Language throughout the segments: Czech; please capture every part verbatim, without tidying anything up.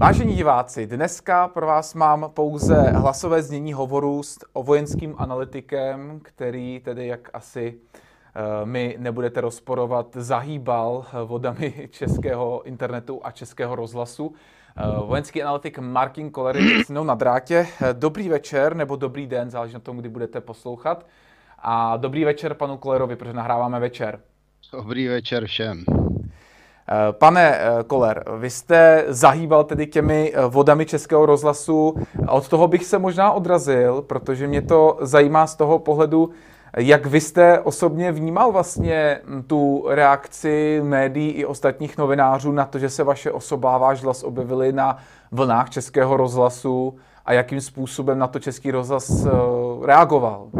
Vážení diváci, dneska pro vás mám pouze hlasové znění hovoru s vojenským analytikem, který tedy, jak asi mi nebudete rozporovat, zahýbal vodami českého internetu a českého rozhlasu. Vojenský analytik Martin Kolery je na drátě. Dobrý večer nebo dobrý den, záleží na tom, kdy budete poslouchat. A dobrý večer panu Kolerovi, protože nahráváme večer. Dobrý večer všem. Pane Koler, vy jste zahýbal tedy těmi vodami českého rozhlasu. Od toho bych se možná odrazil, protože mě to zajímá z toho pohledu, jak vy jste osobně vnímal vlastně tu reakci médií i ostatních novinářů na to, že se vaše osoba a váš hlas objevily na vlnách českého rozhlasu a jakým způsobem na to český rozhlas reagoval?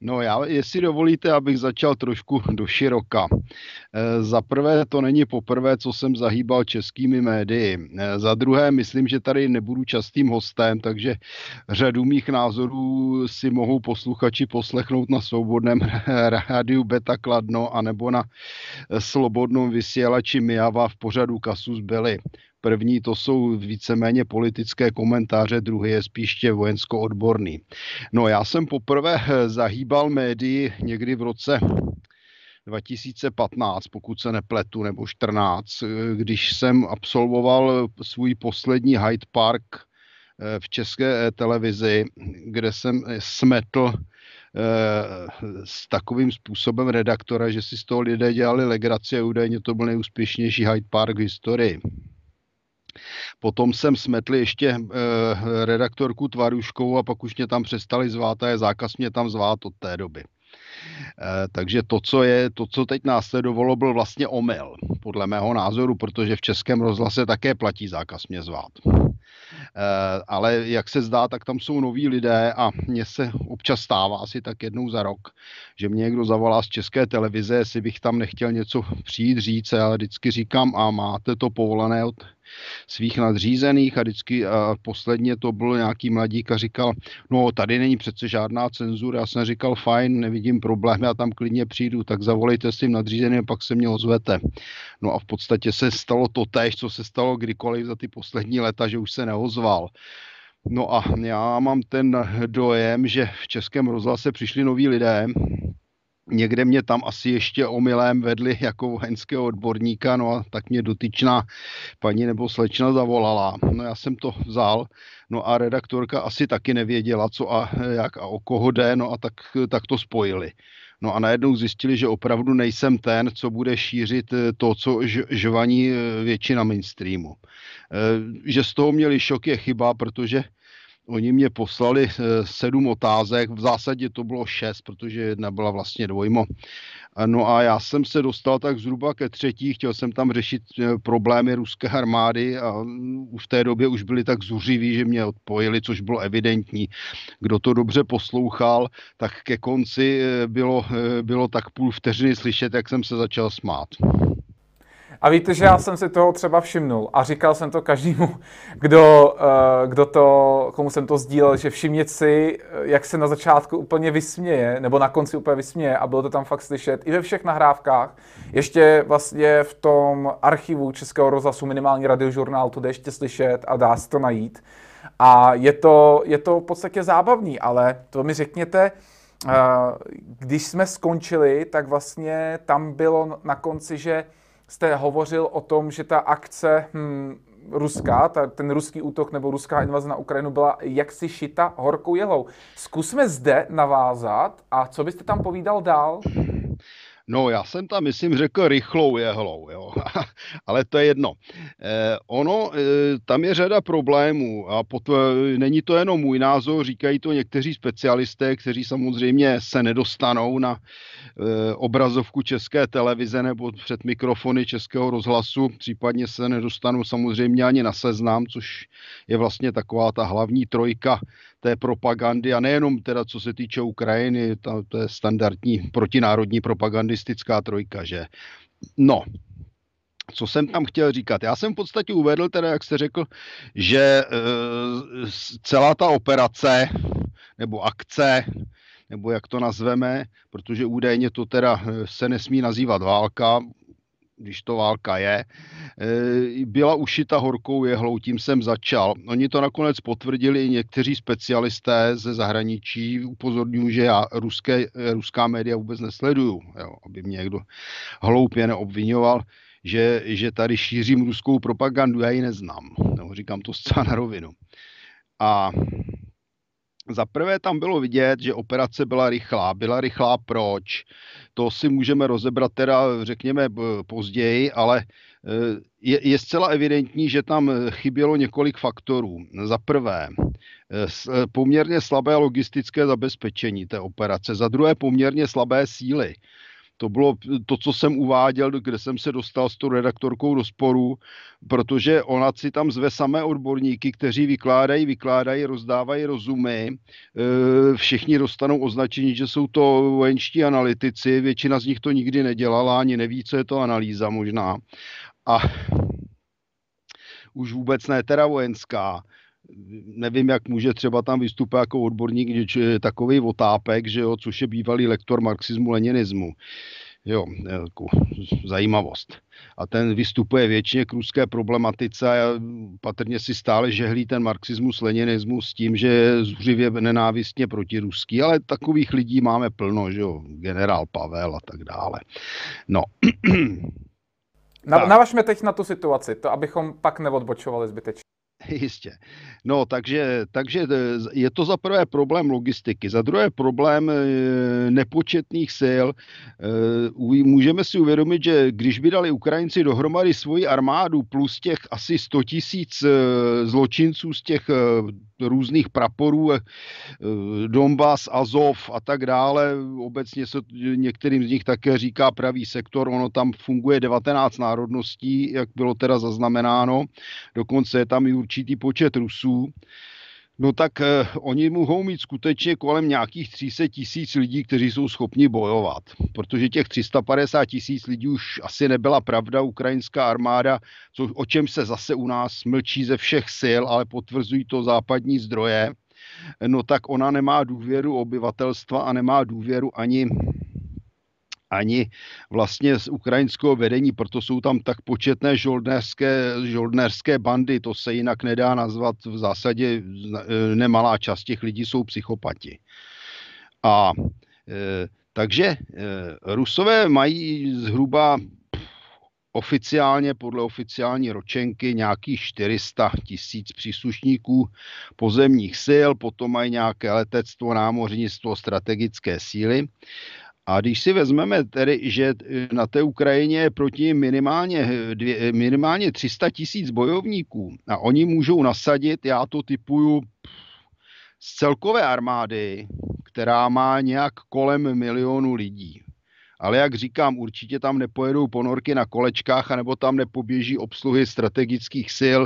No já, jestli dovolíte, abych začal trošku doširoka. E, za prvé, to není poprvé, co jsem zahýbal českými médii. E, za druhé, myslím, že tady nebudu častým hostem, takže řadu mých názorů si mohou posluchači poslechnout na Svobodném rádiu Beta Kladno anebo na Slobodnom vysílači Mijava v pořadu Kasus Belli. První to jsou víceméně politické komentáře, druhý je spíše vojensko-odborný. No já jsem poprvé zahýbal médii někdy v roce dva tisíce patnáct, pokud se nepletu, nebo čtrnáct, když jsem absolvoval svůj poslední Hyde Park v České televizi, kde jsem smetl s takovým způsobem redaktora, že si z toho lidé dělali legraci a údajně to byl nejúspěšnější Hyde Park v historii. Potom jsem smetl ještě e, redaktorku Tvaruškovou a pak už mě tam přestali zvát a je zákaz mě tam zvát od té doby. E, takže to co, je, to, co teď následovalo, byl vlastně omyl, podle mého názoru, protože v Českém rozhlase také platí zákaz mě zvát. E, ale jak se zdá, tak tam jsou noví lidé a mně se občas stává asi tak jednou za rok, že mě někdo zavolá z České televize, jestli bych tam nechtěl něco přijít říct, ale vždycky říkám a máte to povolené od svých nadřízených a vždycky a posledně to byl nějaký mladík a říkal, no tady není přece žádná cenzura, já jsem říkal fajn, nevidím problém, já tam klidně přijdu, tak zavolejte si nadřízeným, pak se mě ozvete. No a v podstatě se stalo to též, co se stalo kdykoliv za ty poslední leta, že už se neozval. No a já mám ten dojem, že v Českém rozhlase přišli noví lidé. Někde mě tam asi ještě omylem vedli jako vojenského odborníka, no a tak mě dotyčná paní nebo slečna zavolala. No já jsem to vzal, no a redaktorka asi taky nevěděla, co a jak a o koho jde, no a tak, tak to spojili. No a najednou zjistili, že opravdu nejsem ten, co bude šířit to, co žvaní většina mainstreamu. Že z toho měli šok je chyba, protože oni mě poslali sedm otázek, v zásadě to bylo šest, protože jedna byla vlastně dvojmo. No a já jsem se dostal tak zhruba ke třetí, chtěl jsem tam řešit problémy ruské armády a v té době už byli tak zuřiví, že mě odpojili, což bylo evidentní. Kdo to dobře poslouchal, tak ke konci bylo, bylo tak půl vteřiny slyšet, jak jsem se začal smát. A víte, že já jsem si toho třeba všimnul a říkal jsem to každému, kdo, kdo to, komu jsem to sdílel, že všimněte si, jak se na začátku úplně vysměje, nebo na konci úplně vysměje a bylo to tam fakt slyšet i ve všech nahrávkách. Ještě vlastně v tom archivu Českého rozhlasu minimální radiožurnál to jde ještě slyšet a dá se to najít. A je to, je to v podstatě zábavný, ale to mi řekněte, když jsme skončili, tak vlastně tam bylo na konci, že jste hovořil o tom, že ta akce hm, ruská, ta, ten ruský útok nebo ruská invaze na Ukrajinu byla jaksi šita horkou jehlou. Zkusme zde navázat a co byste tam povídal dál? No já jsem tam, myslím, řekl rychlou jehlou, jo. Ale to je jedno. E, ono, e, tam je řada problémů a pot, e, není to jenom můj názor, říkají to někteří specialisté, kteří samozřejmě se nedostanou na e, obrazovku České televize nebo před mikrofony Českého rozhlasu, případně se nedostanou samozřejmě ani na Seznam, což je vlastně taková ta hlavní trojka té propagandy a nejenom teda co se týče Ukrajiny, ta, to je standardní protinárodní propagandistická trojka, že? No, co jsem tam chtěl říkat? Já jsem v podstatě uvedl teda, jak jste řekl, že e, celá ta operace nebo akce, nebo jak to nazveme, protože údajně to teda se nesmí nazývat válka, když to válka je, byla ušita horkou jehlou, tím jsem začal. Oni to nakonec potvrdili i někteří specialisté ze zahraničí. Upozorňuji, že já ruské, ruská média vůbec nesleduju, jo, aby mě někdo hloupě neobvinoval, že, že tady šířím ruskou propagandu, já ji neznám. Nebo říkám to zcela na rovinu. A za prvé tam bylo vidět, že operace byla rychlá. Byla rychlá proč? To si můžeme rozebrat teda, řekněme, později, ale je, je zcela evidentní, že tam chybělo několik faktorů. Za prvé, poměrně slabé logistické zabezpečení té operace. Za druhé, poměrně slabé síly. To bylo to, co jsem uváděl, kde jsem se dostal s tou redaktorkou do sporu, protože ona si tam zve samé odborníky, kteří vykládají, vykládají, rozdávají rozumy. Všichni dostanou označení, že jsou to vojenští analytici, většina z nich to nikdy nedělala, ani neví, co je to analýza možná. A už vůbec ne teda vojenská. Nevím, jak může třeba tam vystupovat jako odborník něč, takový otápek, že jo, což je bývalý lektor marxismu, leninismu. Jo, jako zajímavost. A ten vystupuje věčně k ruské problematice a patrně si stále žehlí ten marxismus, leninismus s tím, že je zuřivě nenávistně protiruský, ale takových lidí máme plno, že jo, generál Pavel a tak dále. No. Na, navažme teď na tu situaci, to abychom pak neodbočovali zbytečně. Jistě. No, takže, takže je to za prvé problém logistiky, za druhé problém nepočetných sil. Můžeme si uvědomit, že když by dali Ukrajinci dohromady svoji armádu plus těch asi sto tisíc zločinců z těch různých praporů, Donbas, Azov a tak dále, obecně se některým z nich také říká pravý sektor, ono tam funguje devatenáct národností, jak bylo teda zaznamenáno, dokonce je tam i určitý počet Rusů, no tak eh, oni mohou mít skutečně kolem nějakých tři sta tisíc lidí, kteří jsou schopni bojovat, protože těch tři sta padesát tisíc lidí už asi nebyla pravda ukrajinská armáda, co, o čem se zase u nás mlčí ze všech sil, ale potvrzují to západní zdroje, no tak ona nemá důvěru obyvatelstva a nemá důvěru ani... ani vlastně z ukrajinského vedení, proto jsou tam tak početné žoldnerské, žoldnerské bandy, to se jinak nedá nazvat, v zásadě nemalá část těch lidí jsou psychopati. A e, takže e, Rusové mají zhruba oficiálně, podle oficiální ročenky, nějakých čtyři sta tisíc příslušníků pozemních sil, potom mají nějaké letectvo, námořnictvo, strategické síly. A když si vezmeme tedy, že na té Ukrajině je proti minimálně, dvě, minimálně tři sta tisíc bojovníků a oni můžou nasadit, já to typuju z celkové armády, která má nějak kolem milionu lidí. Ale jak říkám, určitě tam nepojedou ponorky na kolečkách, anebo tam nepoběží obsluhy strategických sil,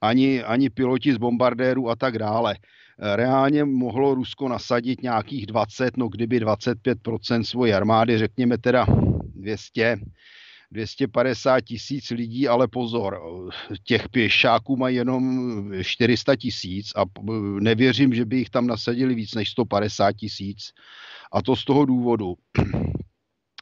ani, ani piloti z bombardérů a tak dále. Reálně mohlo Rusko nasadit nějakých dvacet, no kdyby dvacet pět procent svojí armády, řekněme teda dvě stě, dvě stě padesát tisíc lidí, ale pozor, těch pěšáků mají jenom čtyři sta tisíc a nevěřím, že by jich tam nasadili víc než sto padesát tisíc. A to z toho důvodu,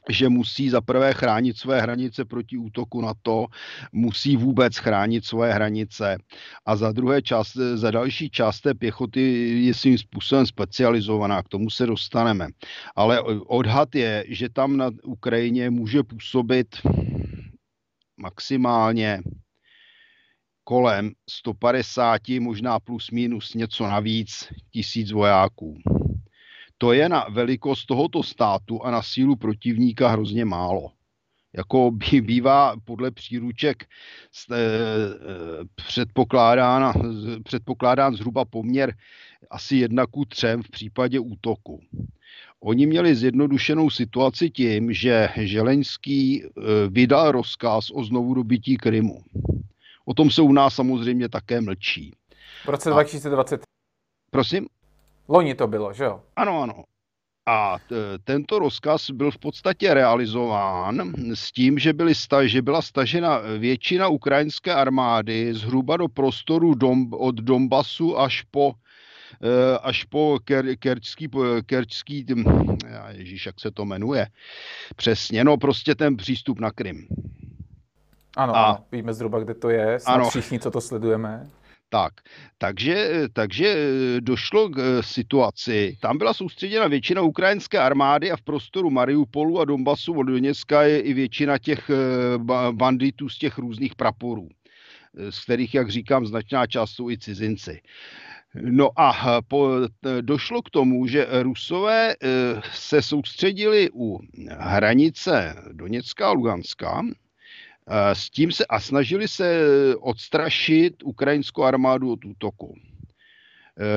že musí zaprvé chránit své hranice proti útoku NATO, musí vůbec chránit své hranice a za druhé část, za další část té pěchoty je svým způsobem specializovaná, k tomu se dostaneme. Ale odhad je, že tam na Ukrajině může působit maximálně kolem sto padesát, možná plus minus něco navíc, tisíc vojáků. To je na velikost tohoto státu a na sílu protivníka hrozně málo. Jako bývá podle příruček předpokládán, předpokládán zhruba poměr asi jedna ku třem v případě útoku. Oni měli zjednodušenou situaci tím, že Zelenský vydal rozkaz o znovudobytí Krymu. O tom se u nás samozřejmě také mlčí. V roce dva tisíce dvacet. A, prosím? Loni to bylo, že jo? Ano, ano. A t- tento rozkaz byl v podstatě realizován s tím, že, byly sta- že byla stažena většina ukrajinské armády zhruba do prostoru dom- od Donbasu až po, e, až po ker- kerčský, kerčský ježíš, jak se to jmenuje, přesně, no prostě ten přístup na Krym. Ano, a, víme zhruba, kde to je, snad všichni, co to sledujeme. Tak, takže, takže došlo k situaci. Tam byla soustředěna většina ukrajinské armády a v prostoru Mariupolu a Donbasu od Doněcka je i většina těch banditů z těch různých praporů, z kterých, jak říkám, značná část jsou i cizinci. No a po, došlo k tomu, že Rusové se soustředili u hranice Doněcka a Luganska s tím se a snažili se odstrašit ukrajinskou armádu od útoku.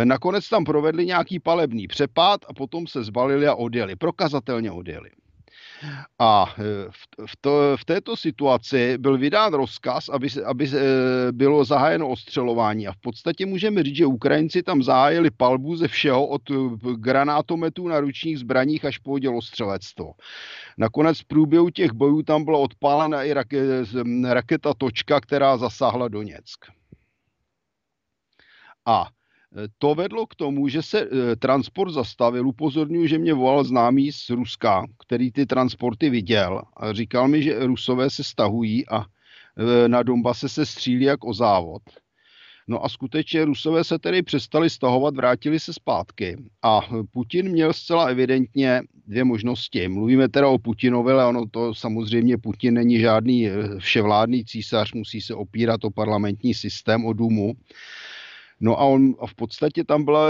Nakonec tam provedli nějaký palebný přepád a potom se zbalili a odjeli, prokazatelně odjeli. A v, to, v této situaci byl vydán rozkaz, aby, aby bylo zahájeno ostřelování. A v podstatě můžeme říct, že Ukrajinci tam zahájili palbu ze všeho, od granátometů na ručních zbraních až po dělostřelectvo. Nakonec v průběhu těch bojů tam byla odpálena i rak, raketa Točka, která zasáhla Doněck. A to vedlo k tomu, že se transport zastavil. Upozorňuji, že mě volal známý z Ruska, který ty transporty viděl a říkal mi, že Rusové se stahují a na Donbase se střílí jak o závod. No a skutečně Rusové se tedy přestali stahovat, vrátili se zpátky a Putin měl zcela evidentně dvě možnosti. Mluvíme teda o Putinovi, ale ono to samozřejmě Putin není žádný vševládný císař, musí se opírat o parlamentní systém, o Dumu. No a, on, a v podstatě tam byla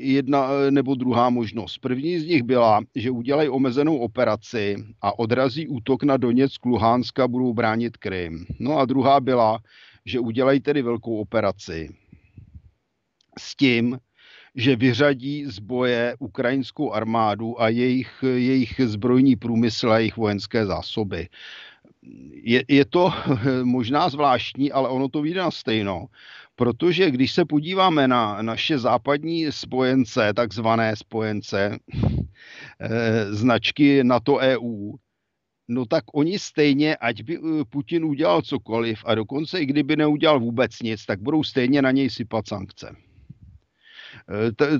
jedna nebo druhá možnost. První z nich byla, že udělají omezenou operaci a odrazí útok na Doněck, Luhansk a budou bránit Krym. No a druhá byla, že udělají tedy velkou operaci s tím, že vyřadí z boje ukrajinskou armádu a jejich, jejich zbrojní průmysl a jejich vojenské zásoby. Je, je to možná zvláštní, ale ono to vyjde na stejno. Protože když se podíváme na naše západní spojence, takzvané spojence, značky NATO E U, no tak oni stejně, ať by Putin udělal cokoliv a dokonce i kdyby neudělal vůbec nic, tak budou stejně na něj sypat sankce.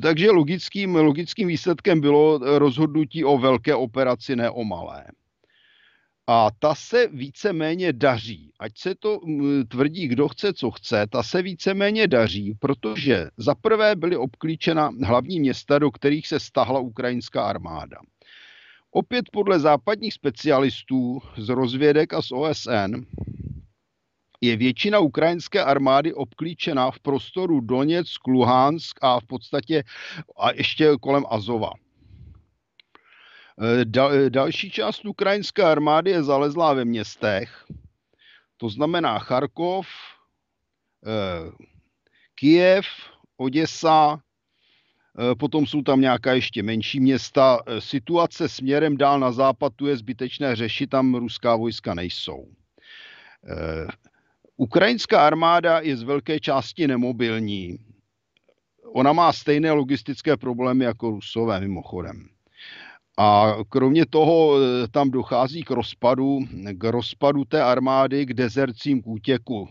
Takže logickým, logickým výsledkem bylo rozhodnutí o velké operaci, ne o malé. A ta se víceméně daří, ať se to tvrdí, kdo chce, co chce, ta se víceméně daří, protože zaprvé byly obklíčena hlavní města, do kterých se stáhla ukrajinská armáda. Opět podle západních specialistů z rozvědek a z O S N je většina ukrajinské armády obklíčena v prostoru Doněck, Luhansk a v podstatě a ještě kolem Azova. Další část ukrajinské armády je zalezlá ve městech, to znamená Charkov, Kyjev, Oděsa, potom jsou tam nějaká ještě menší města. Situace směrem dál na západ tu je zbytečné řešit, tam ruská vojska nejsou. Ukrajinská armáda je z velké části nemobilní. Ona má stejné logistické problémy jako Rusové mimochodem. A kromě toho tam dochází k rozpadu, k rozpadu té armády, k dezercím, k útěku.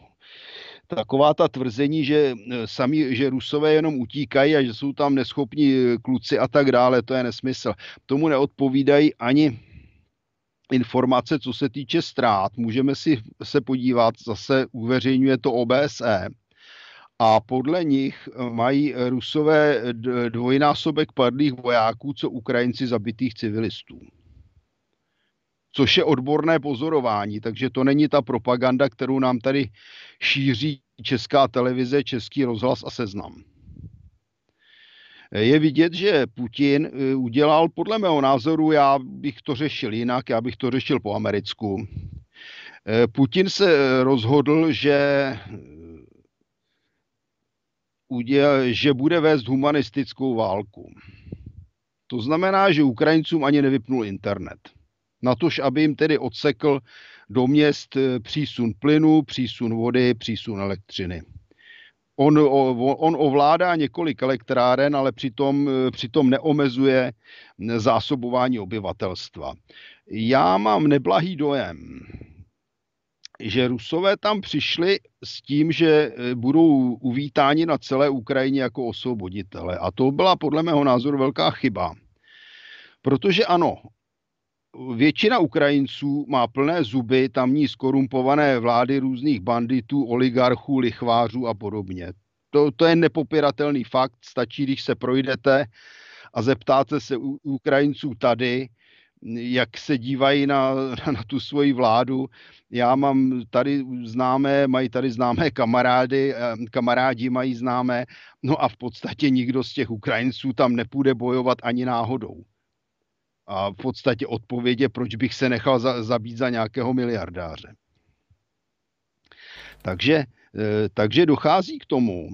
Taková ta tvrzení, že, sami, že Rusové jenom utíkají a že jsou tam neschopní kluci a tak dále, to je nesmysl. Tomu neodpovídají ani informace, co se týče ztrát. Můžeme si se podívat, zase uveřejňuje to O B S E. A podle nich mají Rusové dvojnásobek padlých vojáků, co Ukrajinci zabitých civilistů. Což je odborné pozorování, takže to není ta propaganda, kterou nám tady šíří Česká televize, Český rozhlas a Seznam. Je vidět, že Putin udělal, podle mého názoru, já bych to řešil jinak, já bych to řešil po americku. Putin se rozhodl, že... že bude vést humanistickou válku. To znamená, že Ukrajincům ani nevypnul internet. Natož, aby jim tedy odsekl do měst přísun plynu, přísun vody, přísun elektřiny. On, on ovládá několik elektráren, ale přitom, přitom neomezuje zásobování obyvatelstva. Já mám neblahý dojem, že Rusové tam přišli s tím, že budou uvítáni na celé Ukrajině jako osvoboditele. A to byla podle mého názoru velká chyba. Protože ano, Většina Ukrajinců má plné zuby tamní skorumpované vlády různých banditů, oligarchů, lichvářů a podobně. To, to je nepopiratelný fakt, stačí, když se projdete a zeptáte se u Ukrajinců tady, jak se dívají na, na tu svoji vládu. Já mám tady známé, mají tady známé kamarády, kamarádi mají známé, no a v podstatě nikdo z těch Ukrajinců tam nepůjde bojovat ani náhodou. A v podstatě odpověď je, proč bych se nechal za, zabít za nějakého miliardáře. Takže, takže dochází k tomu,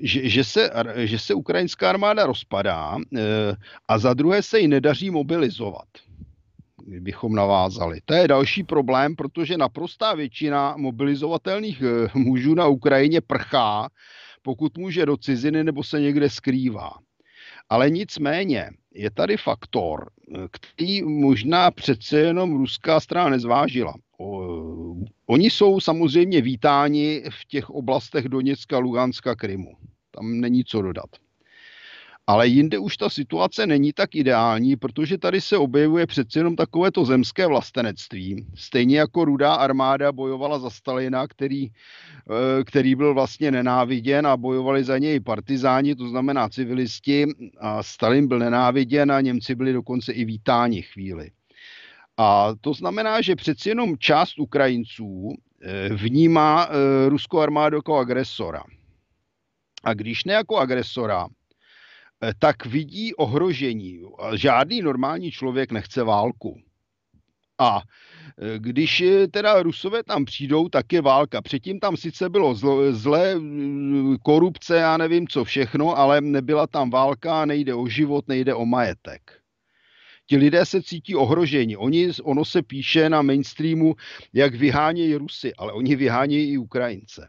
že, že, se, že se ukrajinská armáda rozpadá a za druhé se ji nedaří mobilizovat, kdybychom navázali. To je další problém, protože naprostá většina mobilizovatelných mužů na Ukrajině prchá, pokud může do ciziny nebo se někde skrývá. Ale nicméně je tady faktor, který možná přece jenom ruská strana nezvážila. O, oni jsou samozřejmě vítáni v těch oblastech Doněcka, Luhanska, Krymu. Tam není co dodat. Ale jinde už ta situace není tak ideální, protože tady se objevuje přece jenom takovéto zemské vlastenectví. Stejně jako Rudá armáda bojovala za Stalina, který, který byl vlastně nenáviděn a bojovali za něj partizáni, to znamená civilisti. A Stalin byl nenáviděn a Němci byli dokonce i vítáni chvíli. A to znamená, že přeci jenom část Ukrajinců vnímá ruskou armádu jako agresora. A když ne jako agresora, tak vidí ohrožení. Žádný normální člověk nechce válku. A když teda Rusové tam přijdou, tak je válka. Předtím tam sice bylo zlo, zlé korupce, já nevím co všechno, ale nebyla tam válka, nejde o život, nejde o majetek. Ti lidé se cítí ohroženi. Oni, ono se píše na mainstreamu, jak vyhánějí Rusy, ale oni vyhánějí i Ukrajince.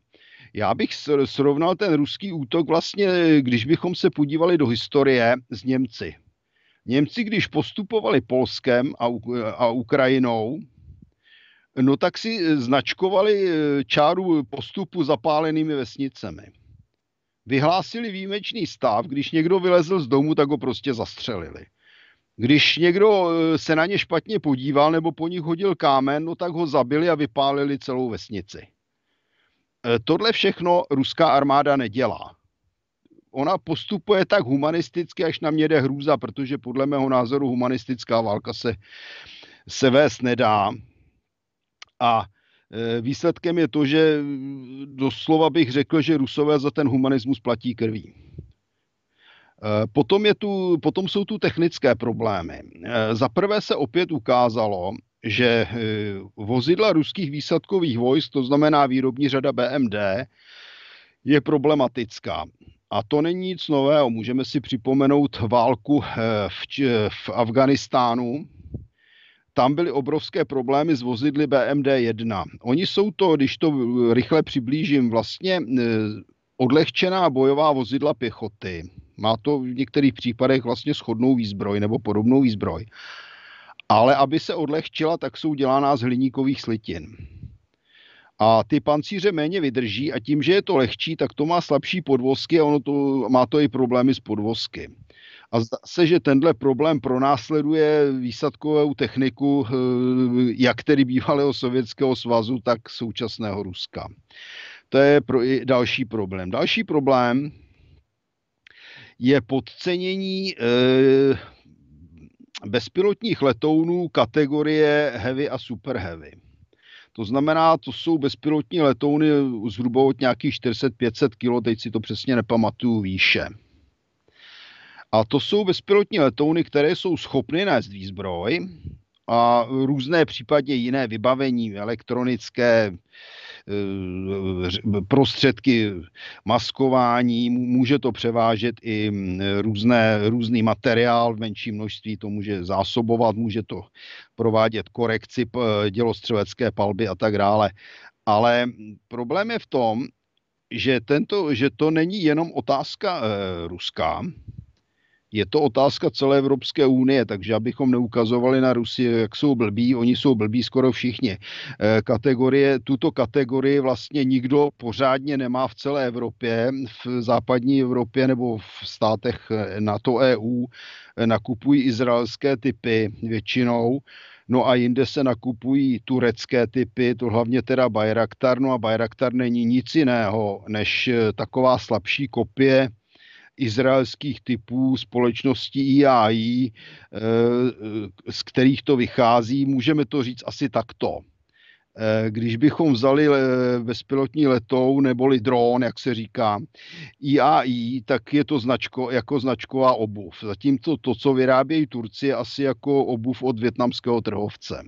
Já bych srovnal ten ruský útok vlastně, když bychom se podívali do historie s Němci. Němci, když postupovali Polskem a, a Ukrajinou, no tak si značkovali čáru postupu zapálenými vesnicemi. Vyhlásili výjimečný stav, když někdo vylezl z domu, tak ho prostě zastřelili. Když někdo se na ně špatně podíval nebo po nich hodil kámen, no tak ho zabili a vypálili celou vesnici. Tohle všechno ruská armáda nedělá. Ona postupuje tak humanisticky, až na mě jde hrůza, protože podle mého názoru humanistická válka se, se vést nedá. A výsledkem je to, že doslova bych řekl, že Rusové za ten humanismus platí krví. Potom, je tu, potom jsou tu technické problémy. Za prvé se opět ukázalo, že vozidla ruských výsadkových vojsk, to znamená výrobní řada bé em dé, je problematická. A to není nic nového. Můžeme si připomenout válku v, v Afghánistánu. Tam byly obrovské problémy s vozidly bé em dé jedna. Oni jsou to, když to rychle přiblížím, vlastně odlehčená bojová vozidla pěchoty. Má to v některých případech vlastně shodnou výzbroj nebo podobnou výzbroj. Ale aby se odlehčila, tak jsou dělána z hliníkových slitin. A ty pancíře méně vydrží a tím, že je to lehčí, tak to má slabší podvozky a ono to, má to i problémy s podvozky. A zdá se, že tenhle problém pronásleduje výsadkovou techniku jak tedy bývalého Sovětského svazu, tak současného Ruska. To je pro, další problém. Další problém je podcenění... E, bezpilotních letounů kategorie Heavy a Super Heavy. To znamená, to jsou bezpilotní letouny zhruba od nějakých čtyři sta až pět set kilogramů, teď si to přesně nepamatuju výše. A to jsou bezpilotní letouny, které jsou schopny nést výzbroj a různé případně jiné vybavení, elektronické prostředky maskování, může to převážet i různé, různý materiál v menší množství, to může zásobovat, může to provádět korekci dělostřelecké palby a tak dále. Ale problém je v tom, že, tento, že to není jenom otázka e, ruská, je to otázka celé Evropské unie, takže abychom neukazovali na Rusy, jak jsou blbí, oni jsou blbí skoro všichni. Kategorie, tuto kategorii vlastně nikdo pořádně nemá v celé Evropě, v západní Evropě nebo v státech NATO E U nakupují izraelské typy většinou. No a jinde se nakupují turecké typy, to hlavně teda Bayraktar, no a Bayraktar není nic jiného než taková slabší kopie izraelských typů společností I A I, z kterých to vychází. Můžeme to říct asi takto. Když bychom vzali bezpilotní letoun neboli dron, jak se říká, I A I, tak je to značko, jako značková obuv. Zatímco to, co vyrábějí Turci, je asi jako obuv od vietnamského trhovce.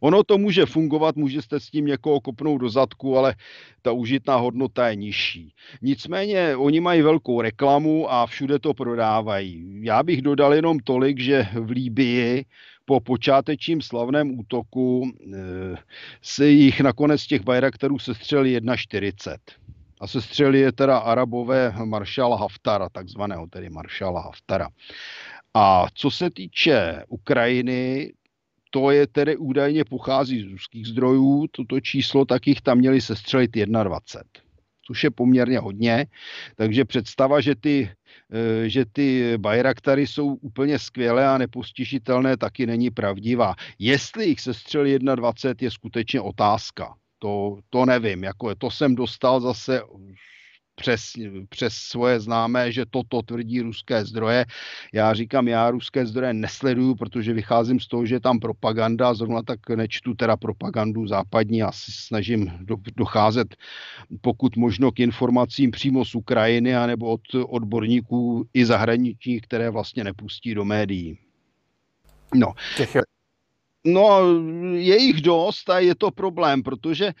Ono to může fungovat, můžete s tím někoho kopnout do zadku, ale ta užitná hodnota je nižší. Nicméně oni mají velkou reklamu a všude to prodávají. Já bych dodal jenom tolik, že v Libyi po počátečním slavném útoku se jich nakonec těch Bayraktarů sestřelí čtyřicet jedna. A sestřelí je teda Arabové maršála Haftara, takzvaného tedy maršála Haftara. A co se týče Ukrajiny, to je tedy údajně pochází z ruských zdrojů, toto číslo, tak jich tam měli sestřelit dvacet jedna, což je poměrně hodně, takže představa, že ty, že ty Bayraktary jsou úplně skvělé a nepostižitelné, taky není pravdivá. Jestli jich sestřelí dvacet jedna, je skutečně otázka, to, to nevím, jako to jsem dostal zase Přes, přes svoje známé, že toto tvrdí ruské zdroje. Já říkám, já ruské zdroje nesleduju, protože vycházím z toho, že je tam propaganda, zrovna tak nečtu teda propagandu západní a snažím do, docházet pokud možno k informacím přímo z Ukrajiny anebo od odborníků i zahraničních, které vlastně nepustí do médií. No. No, je jich dost a je to problém, protože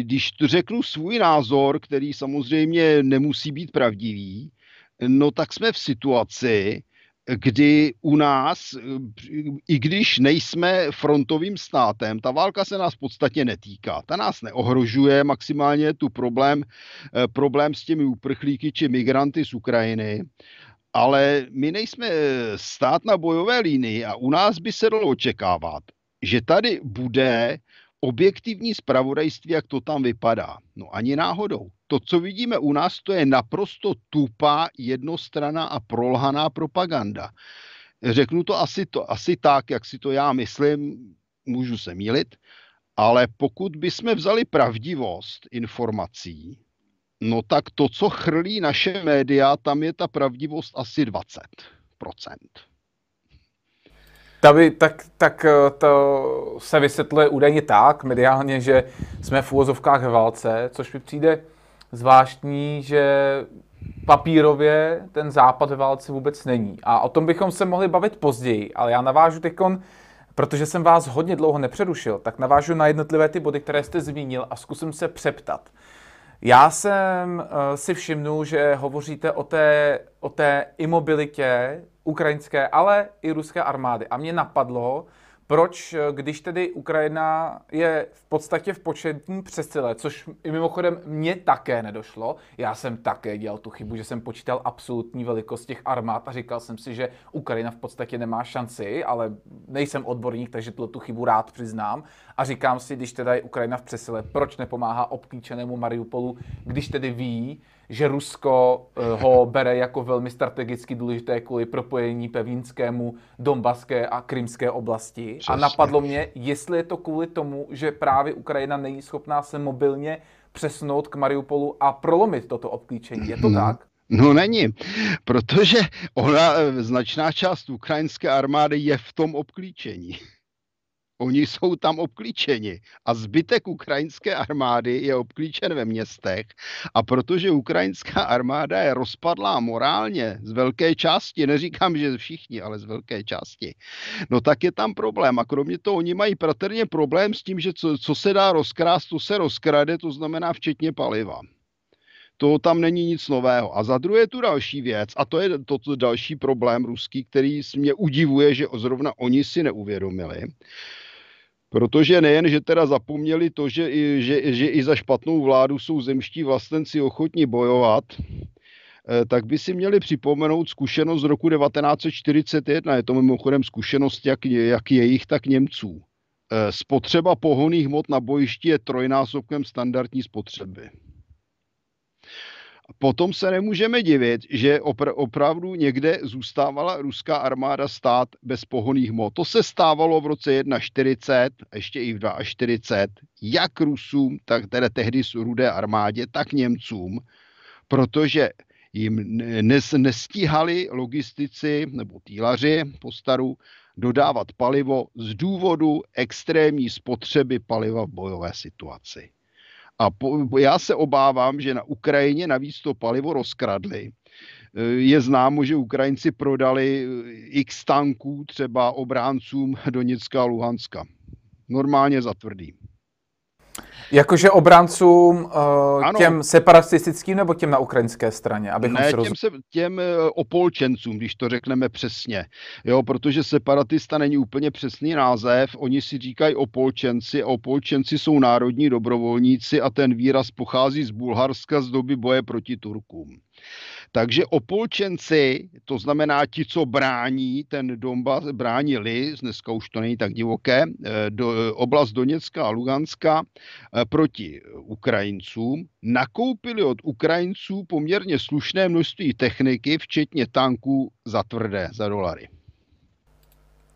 když řeknu svůj názor, který samozřejmě nemusí být pravdivý, no tak jsme v situaci, kdy u nás, i když nejsme frontovým státem, ta válka se nás v podstatě netýká. Ta nás neohrožuje, maximálně je tu problém, problém s těmi uprchlíky či migranty z Ukrajiny. Ale my nejsme stát na bojové linii a u nás by se dalo očekávat, že tady bude objektivní zpravodajství, jak to tam vypadá. No ani náhodou. To, co vidíme u nás, to je naprosto tupá, jednostranná a prolhaná propaganda. Řeknu to asi, to asi tak, jak si to já myslím, můžu se mýlit, ale pokud bychom vzali pravdivost informací, no tak to, co chrlí naše média, tam je ta pravdivost asi dvacet procent. Taby, tak, tak to se vysvětluje údajně tak mediálně, že jsme v uvozovkách v válce, což mi přijde zvláštní, že papírově ten západ ve válce vůbec není. A o tom bychom se mohli bavit později, ale já navážu teďkon, protože jsem vás hodně dlouho nepřerušil, tak navážu na jednotlivé ty body, které jste zmínil a zkusím se přeptat. Já jsem si všimnul, že hovoříte o té, o té imobilitě ukrajinské, ale i ruské armády. A mě napadlo, proč, když tedy Ukrajina je v podstatě v početní přesile, což i mimochodem mně také nedošlo. Já jsem také dělal tu chybu, že jsem počítal absolutní velikost těch armád a říkal jsem si, že Ukrajina v podstatě nemá šanci, ale nejsem odborník, takže tu chybu rád přiznám. A říkám si, když teda je Ukrajina v přesile, proč nepomáhá obklíčenému Mariupolu, když tedy ví, že Rusko ho bere jako velmi strategicky důležité kvůli propojení pevninskému, Donbaské a Krymské oblasti. Přesně. A napadlo mě, jestli je to kvůli tomu, že právě Ukrajina není schopná se mobilně přesunout k Mariupolu a prolomit toto obklíčení. Je to hmm. tak? No není, protože ona, značná část ukrajinské armády je v tom obklíčení. Oni jsou tam obklíčeni a zbytek ukrajinské armády je obklíčen ve městech a protože ukrajinská armáda je rozpadlá morálně z velké části, neříkám, že všichni, ale z velké části, no tak je tam problém a kromě toho oni mají patrně problém s tím, že co, co se dá rozkrást, to se rozkrade, to znamená včetně paliva. To tam není nic nového. A za druhé tu další věc, a to je to, to další problém ruský, který mě udivuje, že zrovna oni si neuvědomili, protože nejen, že teda zapomněli to, že, že, že i za špatnou vládu jsou zemští vlastenci ochotní bojovat, tak by si měli připomenout zkušenost z roku devatenáct set čtyřicet jedna. Je to mimochodem zkušenost jak, jak jejich, tak Němců. Spotřeba pohonných hmot na bojišti je trojnásobkem standardní spotřeby. Potom se nemůžeme divit, že opr- opravdu někde zůstávala ruská armáda stát bez pohonných hmot. To se stávalo v roce čtyřicet jedna, ještě i v čtyřicet dva, jak Rusům, tak teda tehdy s rudé armádě, tak Němcům, protože jim nes- nestíhali logistici nebo týlaři po staru dodávat palivo z důvodu extrémní spotřeby paliva v bojové situaci. A po, já se obávám, že na Ukrajině navíc to palivo rozkradli. Je známo, že Ukrajinci prodali x tanků třeba obráncům Doněcka a Luhanska. Normálně za tvrdý. Jakože obráncům uh, těm separatistickým nebo těm na ukrajinské straně? Abychom ne, roz... těm, se, těm opolčencům, když to řekneme přesně. Jo, protože separatista není úplně přesný název, oni si říkají opolčenci a opolčenci jsou národní dobrovolníci a ten výraz pochází z Bulharska z doby boje proti Turkům. Takže opolčenci, to znamená ti, co brání ten Donbas, bránili, dneska už to není tak divoké, do, oblast Doněcka a Luhanska proti Ukrajincům, nakoupili od Ukrajinců poměrně slušné množství techniky, včetně tanků za tvrdé, za dolary.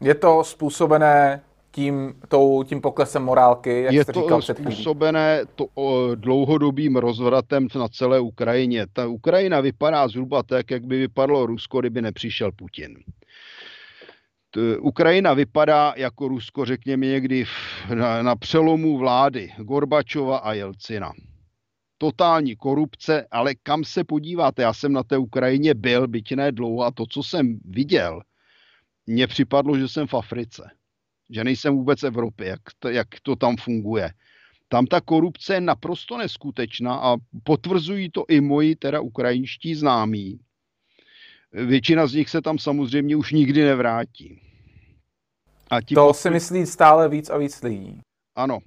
Je to způsobené tím, tou, tím poklesem morálky, jak jste říkal před chvílí? Je to způsobené to, o, dlouhodobým rozvratem na celé Ukrajině. Ta Ukrajina vypadá zhruba tak, jak by vypadlo Rusko, kdyby nepřišel Putin. T, Ukrajina vypadá jako Rusko, řekněme někdy v, na, na přelomu vlády Gorbačova a Jelcina. Totální korupce, ale kam se podíváte? Já jsem na té Ukrajině byl, byť ne dlouho, a to, co jsem viděl, mně připadlo, že jsem v Africe. Že nejsem vůbec v Evropě, jak to, jak to tam funguje. Tam ta korupce je naprosto neskutečná a potvrzují to i moji teda ukrajinští známí. Většina z nich se tam samozřejmě už nikdy nevrátí. A ti to pot... si myslí stále víc a víc lidí. Ano,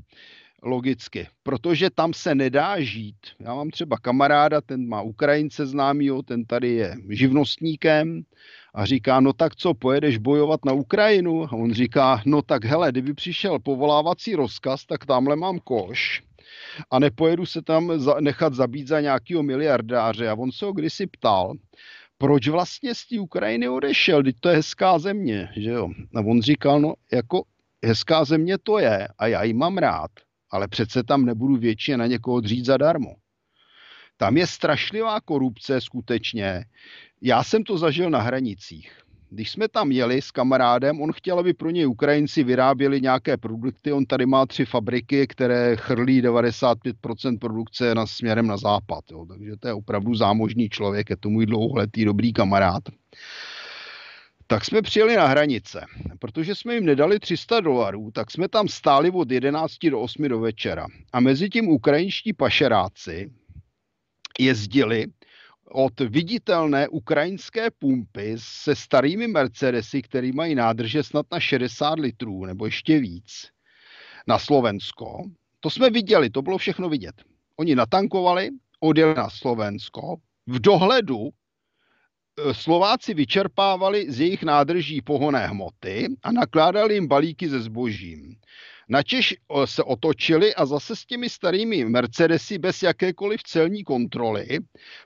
logicky. Protože tam se nedá žít. Já mám třeba kamaráda, ten má Ukrajince známýho, ten tady je živnostníkem, a říká, no tak co, pojedeš bojovat na Ukrajinu? A on říká, no tak hele, kdyby přišel povolávací rozkaz, tak tamhle mám koš a nepojedu se tam za, nechat zabít za nějakého miliardáře. A on se ho kdysi ptal, proč vlastně z té Ukrajiny odešel? Vždyť to je hezká země, že jo? A on říkal, no jako hezká země to je a já ji mám rád, ale přece tam nebudu většině na někoho dřít zadarmo. Tam je strašlivá korupce skutečně. Já jsem to zažil na hranicích. Když jsme tam jeli s kamarádem, on chtěl, aby pro něj Ukrajinci vyráběli nějaké produkty. On tady má tři fabriky, které chrlí devadesát pět procent produkce na, směrem na západ. Jo. Takže to je opravdu zámožný člověk, je to můj dlouholetý dobrý kamarád. Tak jsme přijeli na hranice. Protože jsme jim nedali tři sta dolarů, tak jsme tam stáli od jedenácti do osmi do večera. A mezi tím ukrajinští pašeráci jezdili od viditelné ukrajinské pumpy se starými Mercedesy, který mají nádrže snad na šedesát litrů nebo ještě víc, na Slovensko. To jsme viděli, to bylo všechno vidět. Oni natankovali, odjeli na Slovensko. V dohledu Slováci vyčerpávali z jejich nádrží pohonné hmoty a nakládali jim balíky se zbožím. Načež se otočili a zase s těmi starými Mercedesy bez jakékoliv celní kontroly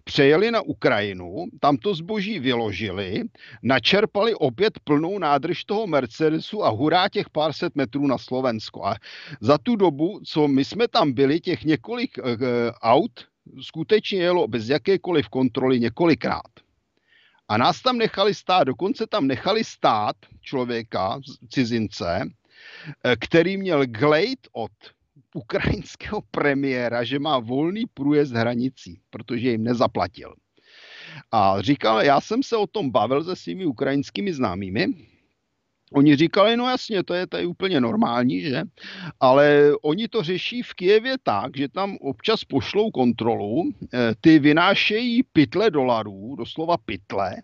přejeli na Ukrajinu, tam to zboží vyložili, načerpali opět plnou nádrž toho Mercedesu a hurá těch pár set metrů na Slovensko. A za tu dobu, co my jsme tam byli, těch několik uh, aut skutečně jelo bez jakékoliv kontroly několikrát. A nás tam nechali stát, dokonce tam nechali stát člověka, cizince, který měl glejt od ukrajinského premiéra, že má volný průjezd hranicí, protože jim nezaplatil. A říkal, já jsem se o tom bavil se svými ukrajinskými známými. Oni říkali, no jasně, to je tady úplně normální, že? Ale oni to řeší v Kyjevě tak, že tam občas pošlou kontrolu, ty vynášejí pytle dolarů, doslova pytle,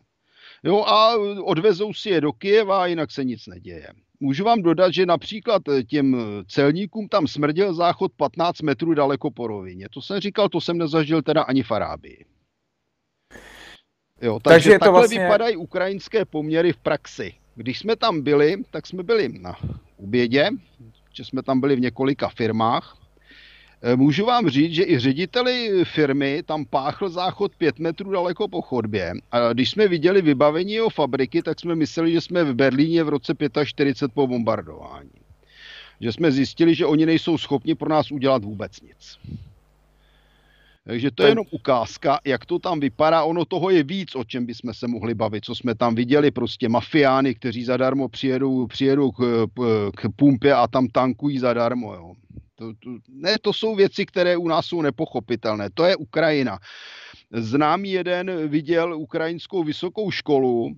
jo, a odvezou si je do Kyjeva a jinak se nic neděje. Můžu vám dodat, že například těm celníkům tam smrděl záchod patnáct metrů daleko po rovině. To jsem říkal, to jsem nezažil teda ani v Arábii. Jo, takže takže je to takhle vlastně... vypadají ukrajinské poměry v praxi. Když jsme tam byli, tak jsme byli na obědě, že jsme tam byli v několika firmách. Můžu vám říct, že i řediteli firmy tam páchl záchod pět metrů daleko po chodbě. A když jsme viděli vybavení jeho fabriky, tak jsme mysleli, že jsme v Berlíně v roce čtyřicet pět po bombardování. Že jsme zjistili, že oni nejsou schopni pro nás udělat vůbec nic. Takže to je jenom ukázka, jak to tam vypadá. Ono toho je víc, o čem bychom se mohli bavit, co jsme tam viděli. Prostě mafiány, kteří zadarmo přijedou, přijedou k, k pumpě a tam tankují zadarmo. Jo. To, to, ne, to jsou věci, které u nás jsou nepochopitelné. To je Ukrajina. Známý jeden viděl ukrajinskou vysokou školu,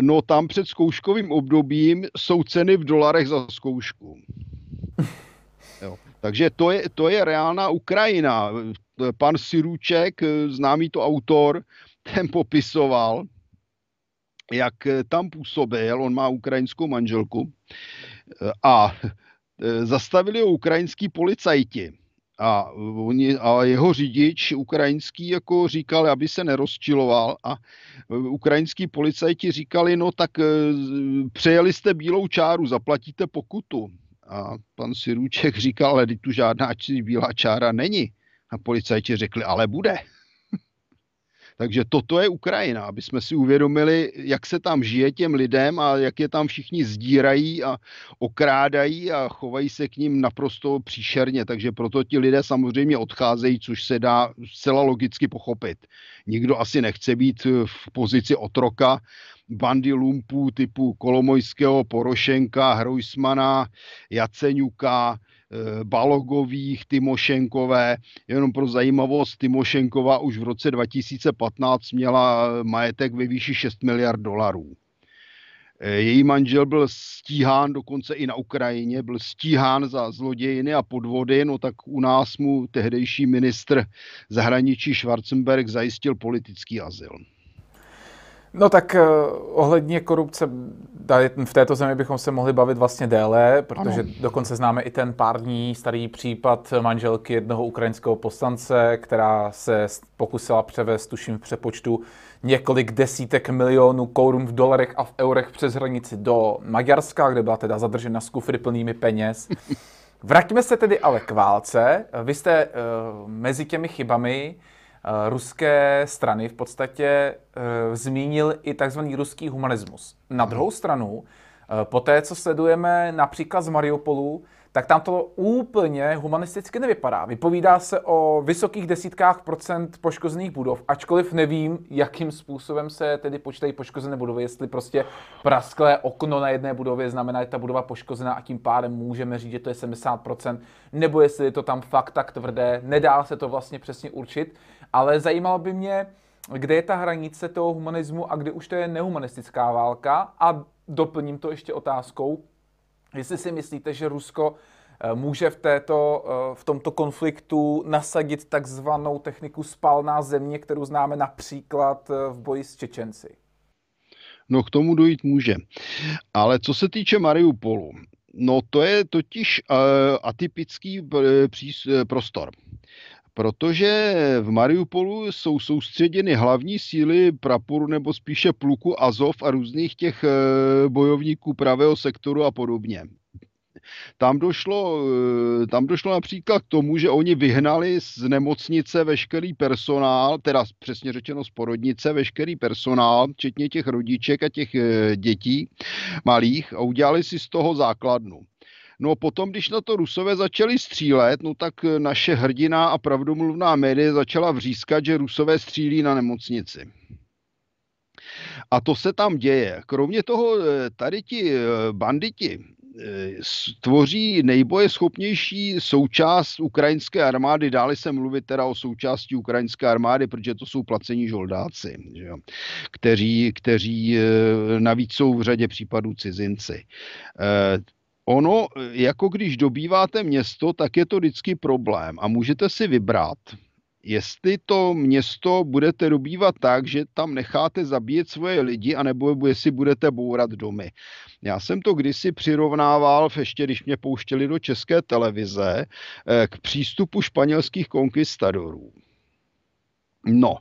no tam před zkouškovým obdobím jsou ceny v dolarech za zkoušku. Jo. Takže to je, to je reálná Ukrajina. Pan Sirůček, známý to autor, ten popisoval, jak tam působil, on má ukrajinskou manželku, a zastavili ho ukrajinský policajti. A, oni, a jeho řidič ukrajinský jako říkal, aby se nerozčiloval, a ukrajinský policajti říkali, no tak přejeli jste bílou čáru, zaplatíte pokutu. A pan Sirůček říkal, ale tu žádná bílá čára není. A policajti řekli, ale bude. Takže toto je Ukrajina, aby jsme si uvědomili, jak se tam žije těm lidem a jak je tam všichni zdírají a okrádají a chovají se k ním naprosto příšerně. Takže proto ti lidé samozřejmě odcházejí, což se dá zcela logicky pochopit. Nikdo asi nechce být v pozici otroka bandy lumpů typu Kolomojského, Porošenka, Hrojsmana, Jaceňuka, Balogových, Tymošenkové. Jenom pro zajímavost, Tymošenková už v roce dva tisíce patnáct měla majetek ve výši šest miliard dolarů. Její manžel byl stíhán dokonce i na Ukrajině, byl stíhán za zlodějiny a podvody, no tak u nás mu tehdejší ministr zahraničí Schwarzenberg zajistil politický azyl. No tak ohledně korupce v této zemi bychom se mohli bavit vlastně déle, protože ano. Dokonce známe i ten pár dní starý případ manželky jednoho ukrajinského poslance, která se pokusila převést, tuším v přepočtu, několik desítek milionů korun v dolarech a v eurech přes hranici do Maďarska, kde byla teda zadržena s kufry plnými peněz. Vraťme se tedy ale k válce. Vy jste uh, mezi těmi chybami ruské strany v podstatě e, zmínil i takzvaný ruský humanismus. Na druhou stranu, e, po té, co sledujeme například z Mariupolu, tak tam to úplně humanisticky nevypadá. Vypovídá se o vysokých desítkách procent poškozených budov, ačkoliv nevím, jakým způsobem se tedy počítají poškozené budovy, jestli prostě prasklé okno na jedné budově znamená, že ta budova poškozená a tím pádem můžeme říct, že to je sedmdesát procent, nebo jestli je to tam fakt tak tvrdé, nedá se to vlastně přesně určit, ale zajímalo by mě, kde je ta hranice toho humanismu a kdy už to je nehumanistická válka, a doplním to ještě otázkou, jestli si myslíte, že Rusko může v, této, v tomto konfliktu nasadit takzvanou techniku spalná země, kterou známe například v boji s Čečenci? No k tomu dojít může. Ale co se týče Mariupolu, no to je totiž atypický prostor. Protože v Mariupolu jsou soustředěny hlavní síly praporu nebo spíše pluku Azov a různých těch bojovníků pravého sektoru a podobně. Tam došlo, tam došlo například k tomu, že oni vyhnali z nemocnice veškerý personál, teda přesně řečeno z porodnice, veškerý personál, včetně těch rodiček a těch dětí malých, a udělali si z toho základnu. No potom, když na to Rusové začali střílet, no tak naše hrdina a pravdomluvná média začala vřískat, že Rusové střílí na nemocnici. A to se tam děje. Kromě toho tady ti banditi stvoří nejbojeschopnější součást ukrajinské armády, dále se mluvit teda o součásti ukrajinské armády, protože to jsou placení žoldáci, že jo? Kteří, kteří navíc jsou v řadě případů cizinci. Ono, jako když dobýváte město, tak je to vždycky problém a můžete si vybrat, jestli to město budete dobývat tak, že tam necháte zabíjet svoje lidi, anebo jestli budete bourat domy. Já jsem to kdysi přirovnával, ještě když mě pouštěli do České televize, k přístupu španělských konkvistadorů. No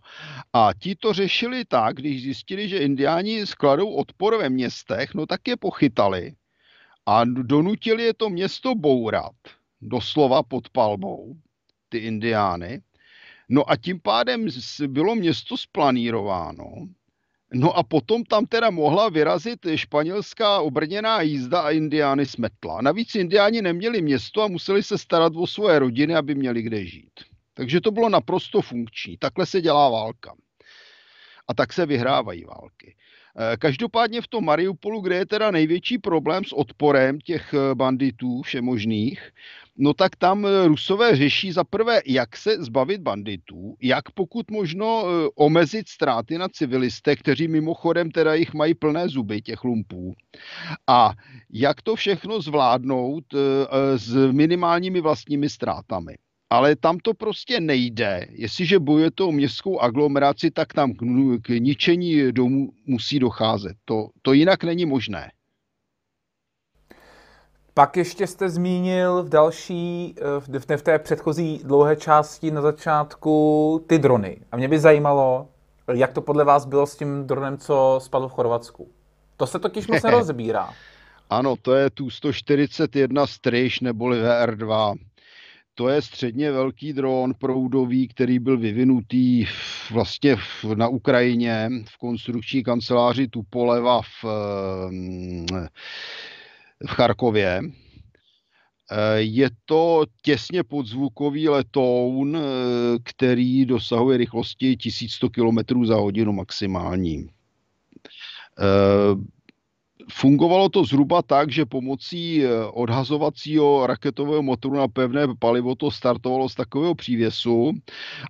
a ti to řešili tak, když zjistili, že indiáni skladou odpor ve městech, no tak je pochytali a donutili je to město bourat, doslova pod palbou, ty indiány. No a tím pádem bylo město splanírováno. No a potom tam teda mohla vyrazit španělská obrněná jízda a indiány smetla. Navíc indiáni neměli město a museli se starat o svoje rodiny, aby měli kde žít. Takže to bylo naprosto funkční. Takhle se dělá válka. A tak se vyhrávají války. Každopádně v tom Mariupolu, kde je teda největší problém s odporem těch banditů všemožných, no tak tam Rusové řeší za prvé, jak se zbavit banditů, jak pokud možno omezit ztráty na civilistech, kteří mimochodem teda jich mají plné zuby, těch lumpů, a jak to všechno zvládnout s minimálními vlastními ztrátami. Ale tam to prostě nejde. Jestliže bojujete o městskou aglomeraci, tak tam k ničení domů musí docházet. To, to jinak není možné. Pak ještě jste zmínil v další, v, v té předchozí dlouhé části na začátku ty drony. A mě by zajímalo, jak to podle vás bylo s tím dronem, co spadlo v Chorvatsku. To se totiž moc nerozbírá. Ano, to je Tu sto čtyřicet jedna Stryž neboli V R dva. To je středně velký dron proudový, který byl vyvinutý vlastně na Ukrajině v konstrukční kanceláři Tupoleva v, v Charkově. Je to těsně podzvukový letoun, který dosahuje rychlosti tisíc sto kilometrů za hodinu maximální. Fungovalo to zhruba tak, že pomocí odhazovacího raketového motoru na pevné palivo to startovalo z takového přívěsu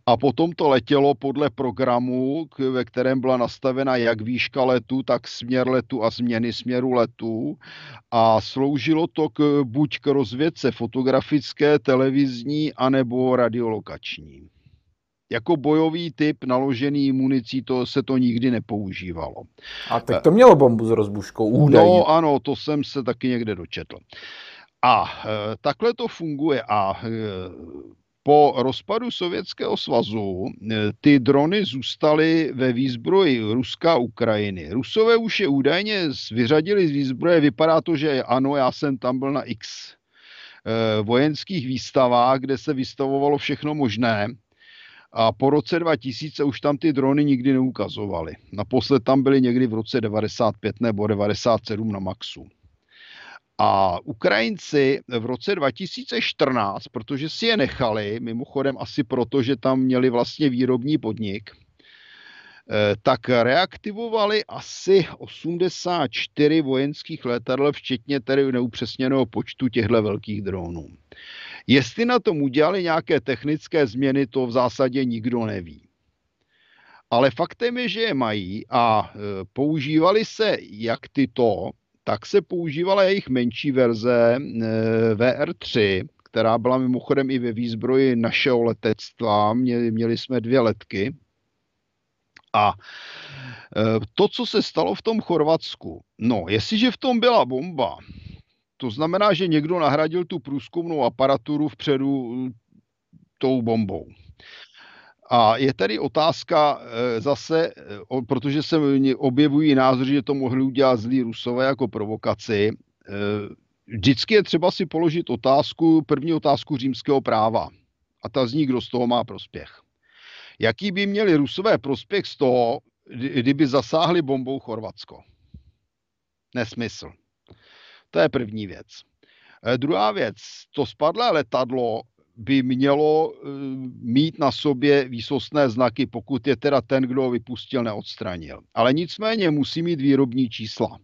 a potom to letělo podle programu, ve kterém byla nastavena jak výška letu, tak směr letu a změny směru letu, a sloužilo to k, buď k rozvědce fotografické, televizní, anebo radiolokační. Jako bojový typ naložený municí to, se to nikdy nepoužívalo. A tak to mělo bombu s rozbuškou údajně. No ano, to jsem se taky někde dočetl. A e, takhle to funguje. A e, po rozpadu Sovětského svazu e, ty drony zůstaly ve výzbroji Ruska a Ukrajiny. Rusové už je údajně vyřadili z výzbroje. Vypadá to, že ano, já jsem tam byl na X e, vojenských výstavách, kde se vystavovalo všechno možné. A po roce dva tisíce už tam ty drony nikdy neukazovaly. Naposled tam byly někdy v roce devadesát pět nebo devadesát sedm na maxu. A Ukrajinci v roce dva tisíce čtrnáct, protože si je nechali, mimochodem asi proto, že tam měli vlastně výrobní podnik, tak reaktivovali asi osmdesát čtyři vojenských letadel, včetně tedy neupřesněného počtu těchto velkých dronů. Jestli na tom udělali nějaké technické změny, to v zásadě nikdo neví. Ale faktem je, že je mají a používali se jak tyto, tak se používala jejich menší verze V R tři, která byla mimochodem i ve výzbroji našeho letectva. Měli jsme dvě letky. A to, co se stalo v tom Chorvatsku, no, jestliže v tom byla bomba, to znamená, že někdo nahradil tu průzkumnou aparaturu vpředu tou bombou. A je tady otázka zase, protože se objevují názory, že to mohli udělat zlí Rusové jako provokaci. Vždycky je třeba si položit otázku, první otázku římského práva. A ta zní, kdo z toho má prospěch. Jaký by měli Rusové prospěch z toho, kdyby zasáhli bombou Chorvatsko? Nesmysl. To je první věc. Eh, druhá věc, to spadlé letadlo by mělo eh, mít na sobě výsostné znaky, pokud je teda ten, kdo ho vypustil, neodstranil. Ale nicméně musí mít výrobní čísla.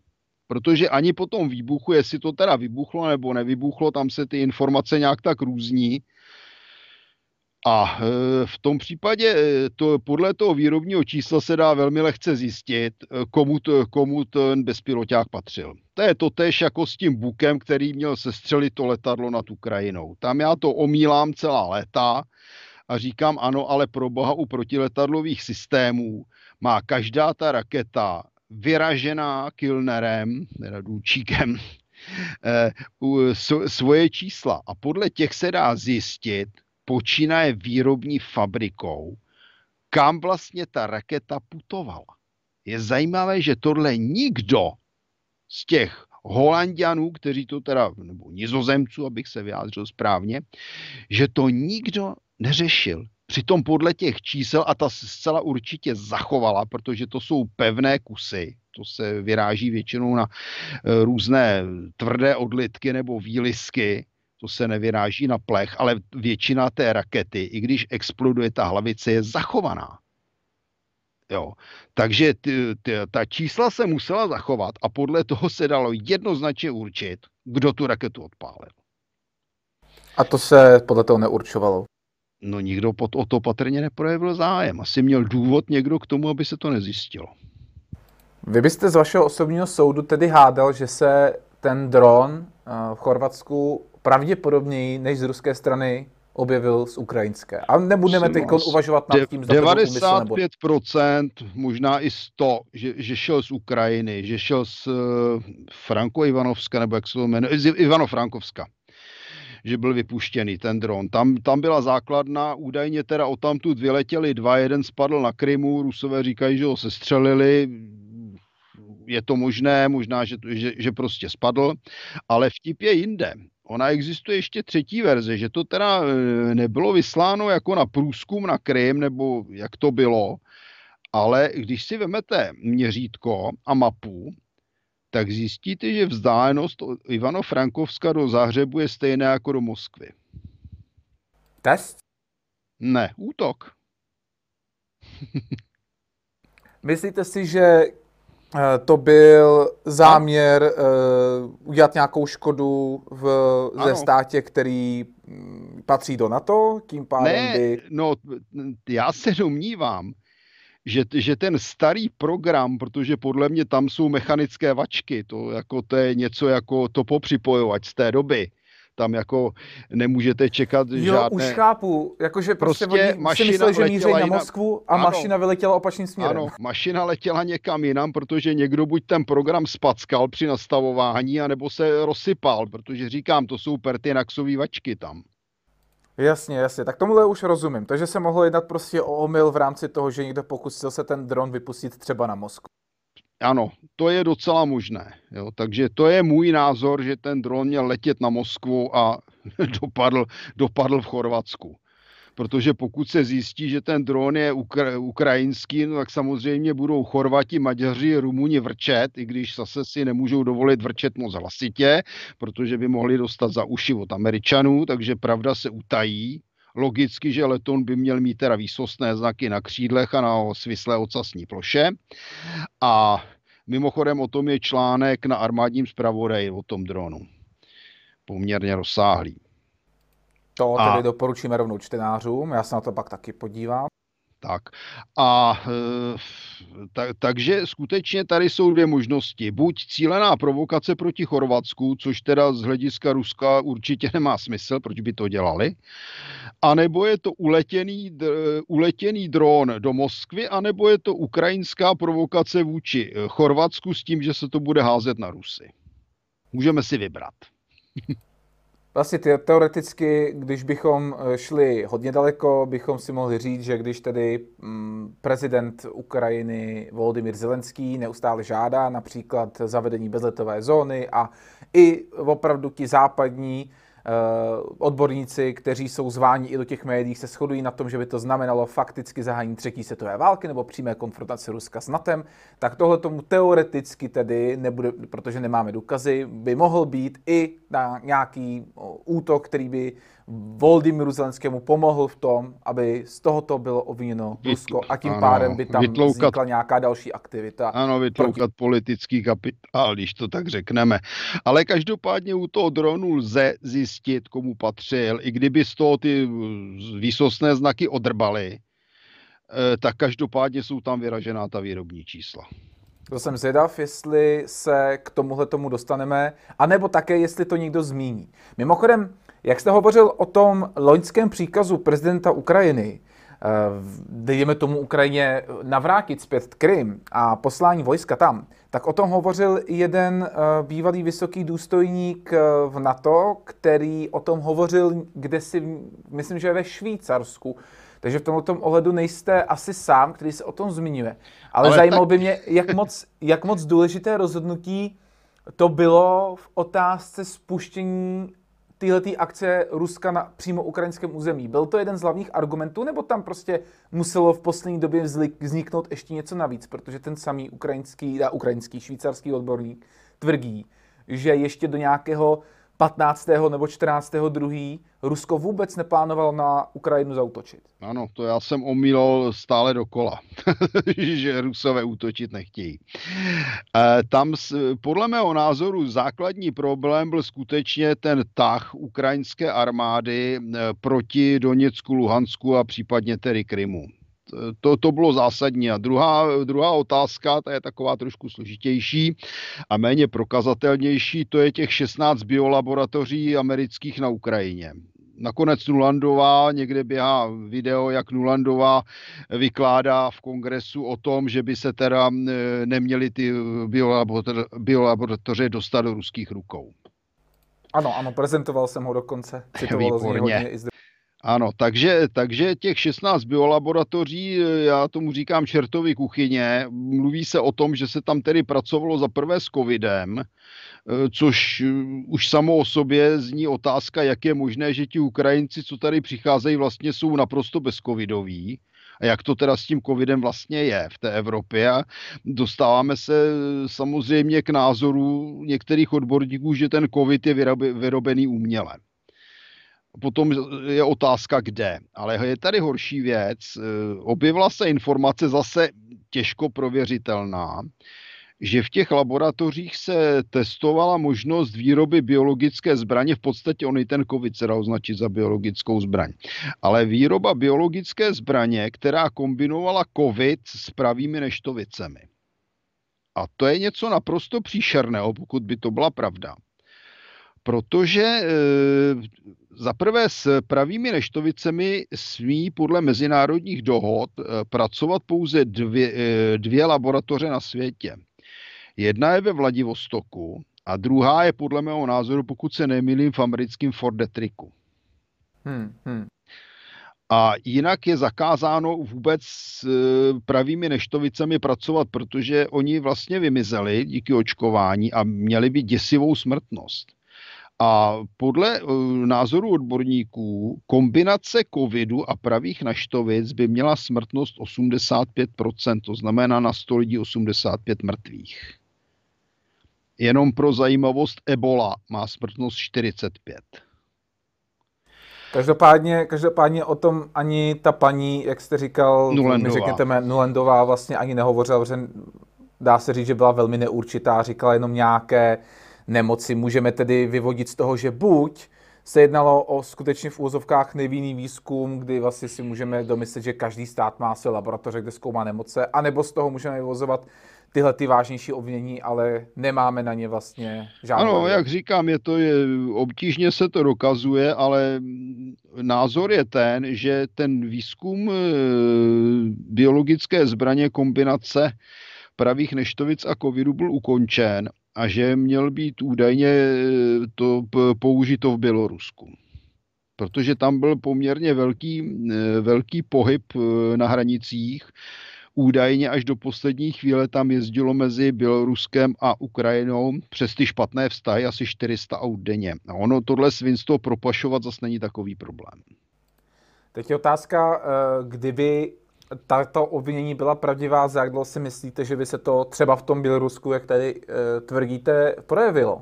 Protože ani po tom výbuchu, jestli to teda vybuchlo nebo nevybuchlo, tam se ty informace nějak tak různí. A v tom případě to, podle toho výrobního čísla se dá velmi lehce zjistit, komu, to, komu ten bezpiloťák patřil. To je totéž jako s tím Bukem, který měl sestřelit to letadlo nad Ukrajinou. Tam já to omílám celá léta a říkám ano, ale pro boha u protiletadlových systémů má každá ta raketa vyražená Kilnerem, teda důčíkem, svoje čísla a podle těch se dá zjistit, počínaje výrobní fabrikou, kam vlastně ta raketa putovala. Je zajímavé, že tohle nikdo z těch Holanďanů, kteří to teda, nebo Nizozemců, abych se vyjádřil správně, že to nikdo neřešil. Přitom podle těch čísel, a ta se zcela určitě zachovala, protože to jsou pevné kusy, to se vyráží většinou na různé tvrdé odlitky nebo výlisky, to se nevyráží na plech, ale většina té rakety, i když exploduje ta hlavice, je zachovaná. Jo. Takže ty, ty, ta čísla se musela zachovat a podle toho se dalo jednoznačně určit, kdo tu raketu odpálil. A to se podle toho neurčovalo? No nikdo pod, o to patrně neprojevil zájem. Asi měl důvod někdo k tomu, aby se to nezjistilo. Vy byste z vašeho osobního soudu tedy hádal, že se ten dron v Chorvatsku pravděpodobněji než z ruské strany objevil z ukrajinské. A nebudeme teď uvažovat nad tím, zda devadesát pět procent, možná i sto, že, že šel z Ukrajiny, že šel z uh, Franko-Ivanovska, nebo jak se to jmenuje, z Ivano-Frankovska, že byl vypuštěný ten dron. Tam, tam byla základna, údajně teda odtamtud vyletěli dva, jeden spadl na Krymu, Rusové říkají, že ho sestřelili, je to možné, možná, že, že, že prostě spadl, ale vtip je jinde. Ona existuje ještě třetí verze, že to teda nebylo vysláno jako na průzkum na Krym, nebo jak to bylo, ale když si vezmete měřítko a mapu, tak zjistíte, že vzdálenost od Ivano-Frankovska do Záhřebu je stejná jako do Moskvy. Test? Ne, útok. Myslíte si, že to byl záměr uh, udělat nějakou škodu v, ze státě, který patří do NATO? Tím pádem ne, by... no, já se domnívám, že, že ten starý program, protože podle mě tam jsou mechanické vačky, to, jako, to je něco jako to popřipojovat z té doby. Tam jako nemůžete čekat jo, žádné... Jo, už chápu, jakože prostě, prostě oni si mysleli, že míří na Moskvu a ano, mašina vyletěla opačným směrem. Ano, mašina letěla někam jinam, protože někdo buď ten program spackal při nastavování, anebo se rozsypal, protože říkám, to jsou pertinaxový vačky tam. Jasně, jasně, tak tomuhle už rozumím. Takže se mohlo jednat prostě o omyl v rámci toho, že někdo pokusil se ten dron vypustit třeba na Moskvu. Ano, to je docela možné. Jo. Takže to je můj názor, že ten dron měl letět na Moskvu a dopadl, dopadl v Chorvatsku. Protože pokud se zjistí, že ten dron je ukra- ukrajinský, no tak samozřejmě budou Chorvati, Maďaři, Rumuni vrčet, i když zase si nemůžou dovolit vrčet moc hlasitě, protože by mohli dostat za uši od Američanů, takže pravda se utají. Logicky, že letoun by měl mít teda výsostné znaky na křídlech a na svislé ocasní ploše. A mimochodem o tom je článek na Armádním zpravodaji o tom dronu. Poměrně rozsáhlý. To tedy a... doporučíme rovnou čtenářům, já se na to pak taky podívám. Tak. A, tak, takže skutečně tady jsou dvě možnosti. Buď cílená provokace proti Chorvatsku, což teda z hlediska Ruska určitě nemá smysl, proč by to dělali, anebo je to uletěný, uletěný dron do Moskvy, anebo je to ukrajinská provokace vůči Chorvatsku s tím, že se to bude házet na Rusy. Můžeme si vybrat. Vlastně teoreticky, když bychom šli hodně daleko, bychom si mohli říct, že když tedy prezident Ukrajiny Volodymyr Zelenský neustále žádá například zavedení bezletové zóny a i opravdu ti západní odborníci, kteří jsou zváni i do těch médií, se shodují na tom, že by to znamenalo fakticky zahájení třetí světové války nebo přímé konfrontace Ruska s NATOem, tak tohle tomu teoreticky tedy nebude, protože nemáme důkazy, by mohl být i na nějaký útok, který by Volodymyru Zelenskému pomohl v tom, aby z tohoto bylo obviněno Rusko a tím ano, pádem by tam vytloukat, vznikla nějaká další aktivita. Ano, vytloukat proti... politický kapitál, když to tak řekneme. Ale každopádně u toho dronu lze zjistit, komu patřil. I kdyby z toho ty výsostné znaky odrbaly, tak každopádně jsou tam vyražená ta výrobní čísla. To jsem zvědav, jestli se k tomuhletomu dostaneme, anebo také, jestli to někdo zmíní. Mimochodem, jak jste hovořil o tom loňském příkazu prezidenta Ukrajiny, dejme tomu Ukrajině navrátit zpět Krym a poslání vojska tam, tak o tom hovořil jeden bývalý vysoký důstojník v NATO, který o tom hovořil kdesi, myslím, že ve Švýcarsku. Takže v tomto ohledu nejste asi sám, který se o tom zmiňuje. Ale, Ale zajímalo tak... by mě, jak moc, jak moc důležité rozhodnutí to bylo v otázce spuštění téhletý akce Ruska na přímo ukrajinském území. Byl to jeden z hlavních argumentů, nebo tam prostě muselo v poslední době vzniknout ještě něco navíc, protože ten samý ukrajinský, a ukrajinský švýcarský odborník tvrdí, že ještě do nějakého patnáctého nebo čtrnáctého druhého Rusko vůbec neplánovalo na Ukrajinu zaútočit. Ano, to já jsem omílal stále dokola, že Rusové útočit nechtějí. E, tam podle mého názoru základní problém byl skutečně ten tah ukrajinské armády proti Doněcku, Luhansku a případně tedy Krymu. To, to bylo zásadní. A druhá, druhá otázka, ta je taková trošku složitější a méně prokazatelnější, to je těch šestnáct biolaboratoří amerických na Ukrajině. Nakonec Nulandová, někde běhá video, jak Nulandová vykládá v kongresu o tom, že by se teda neměly ty biolaboratoře dostat do ruských rukou. Ano, ano, prezentoval jsem ho dokonce. Citoval z něj hodně i zde. Ano, takže, takže těch šestnáct biolaboratoří, já tomu říkám čertovy kuchyně, mluví se o tom, že se tam tedy pracovalo za prvé s covidem, což už samo o sobě zní otázka, jak je možné, že ti Ukrajinci, co tady přicházejí, vlastně jsou naprosto bezcovidoví. A jak to teda s tím covidem vlastně je v té Evropě. A dostáváme se samozřejmě k názoru některých odborníků, že ten covid je vyrobený uměle. Potom je otázka, kde. Ale je tady horší věc. Objevila se informace, zase těžko prověřitelná, že v těch laboratořích se testovala možnost výroby biologické zbraně. V podstatě on i ten covid se dá označit za biologickou zbraň. Ale výroba biologické zbraně, která kombinovala covid s pravými neštovicemi. A to je něco naprosto příšerného, pokud by to byla pravda. Protože zaprvé s pravými neštovicemi smí podle mezinárodních dohod pracovat pouze dvě, dvě laboratoře na světě. Jedna je ve Vladivostoku a druhá je podle mého názoru, pokud se nemýlím, v americkém Fort Detricku. Hmm, hmm. A jinak je zakázáno vůbec s pravými neštovicemi pracovat, protože oni vlastně vymizeli díky očkování a měli by děsivou smrtnost. A podle názoru odborníků kombinace covidu a pravých neštovic by měla smrtnost osmdesát pět procent, to znamená na sto lidí osmdesát pět mrtvých. Jenom pro zajímavost, ebola má smrtnost čtyřicet pět. Každopádně, každopádně o tom ani ta paní, jak jste říkal, Nulandová. My řekněte, Nulandová vlastně ani nehovořila, protože dá se říct, že byla velmi neurčitá, říkala jenom nějaké nemoci. Můžeme tedy vyvodit z toho, že buď se jednalo o skutečně v úvozovkách nevinný výzkum, kdy vlastně si můžeme domyslet, že každý stát má své laboratoře, kde zkoumá nemoce, anebo z toho můžeme vyvozovat tyhle ty vážnější obvinění, ale nemáme na ně vlastně žádnou. Ano, jak říkám, je to je, obtížně se to dokazuje, ale názor je ten, že ten výzkum e, biologické zbraně kombinace pravých neštovic a covidu byl ukončen a že měl být údajně to použito v Bělorusku. Protože tam byl poměrně velký, velký pohyb na hranicích. Údajně až do poslední chvíle tam jezdilo mezi Běloruskem a Ukrajinou přes ty špatné vztahy asi čtyři sta aut denně. A ono tohle svinstvo propašovat zase není takový problém. Teď je otázka, kdyby tato obvinění byla pravdivá, za jak dlouho si myslíte, že by se to třeba v tom Bělorusku, jak tady e, tvrdíte, projevilo?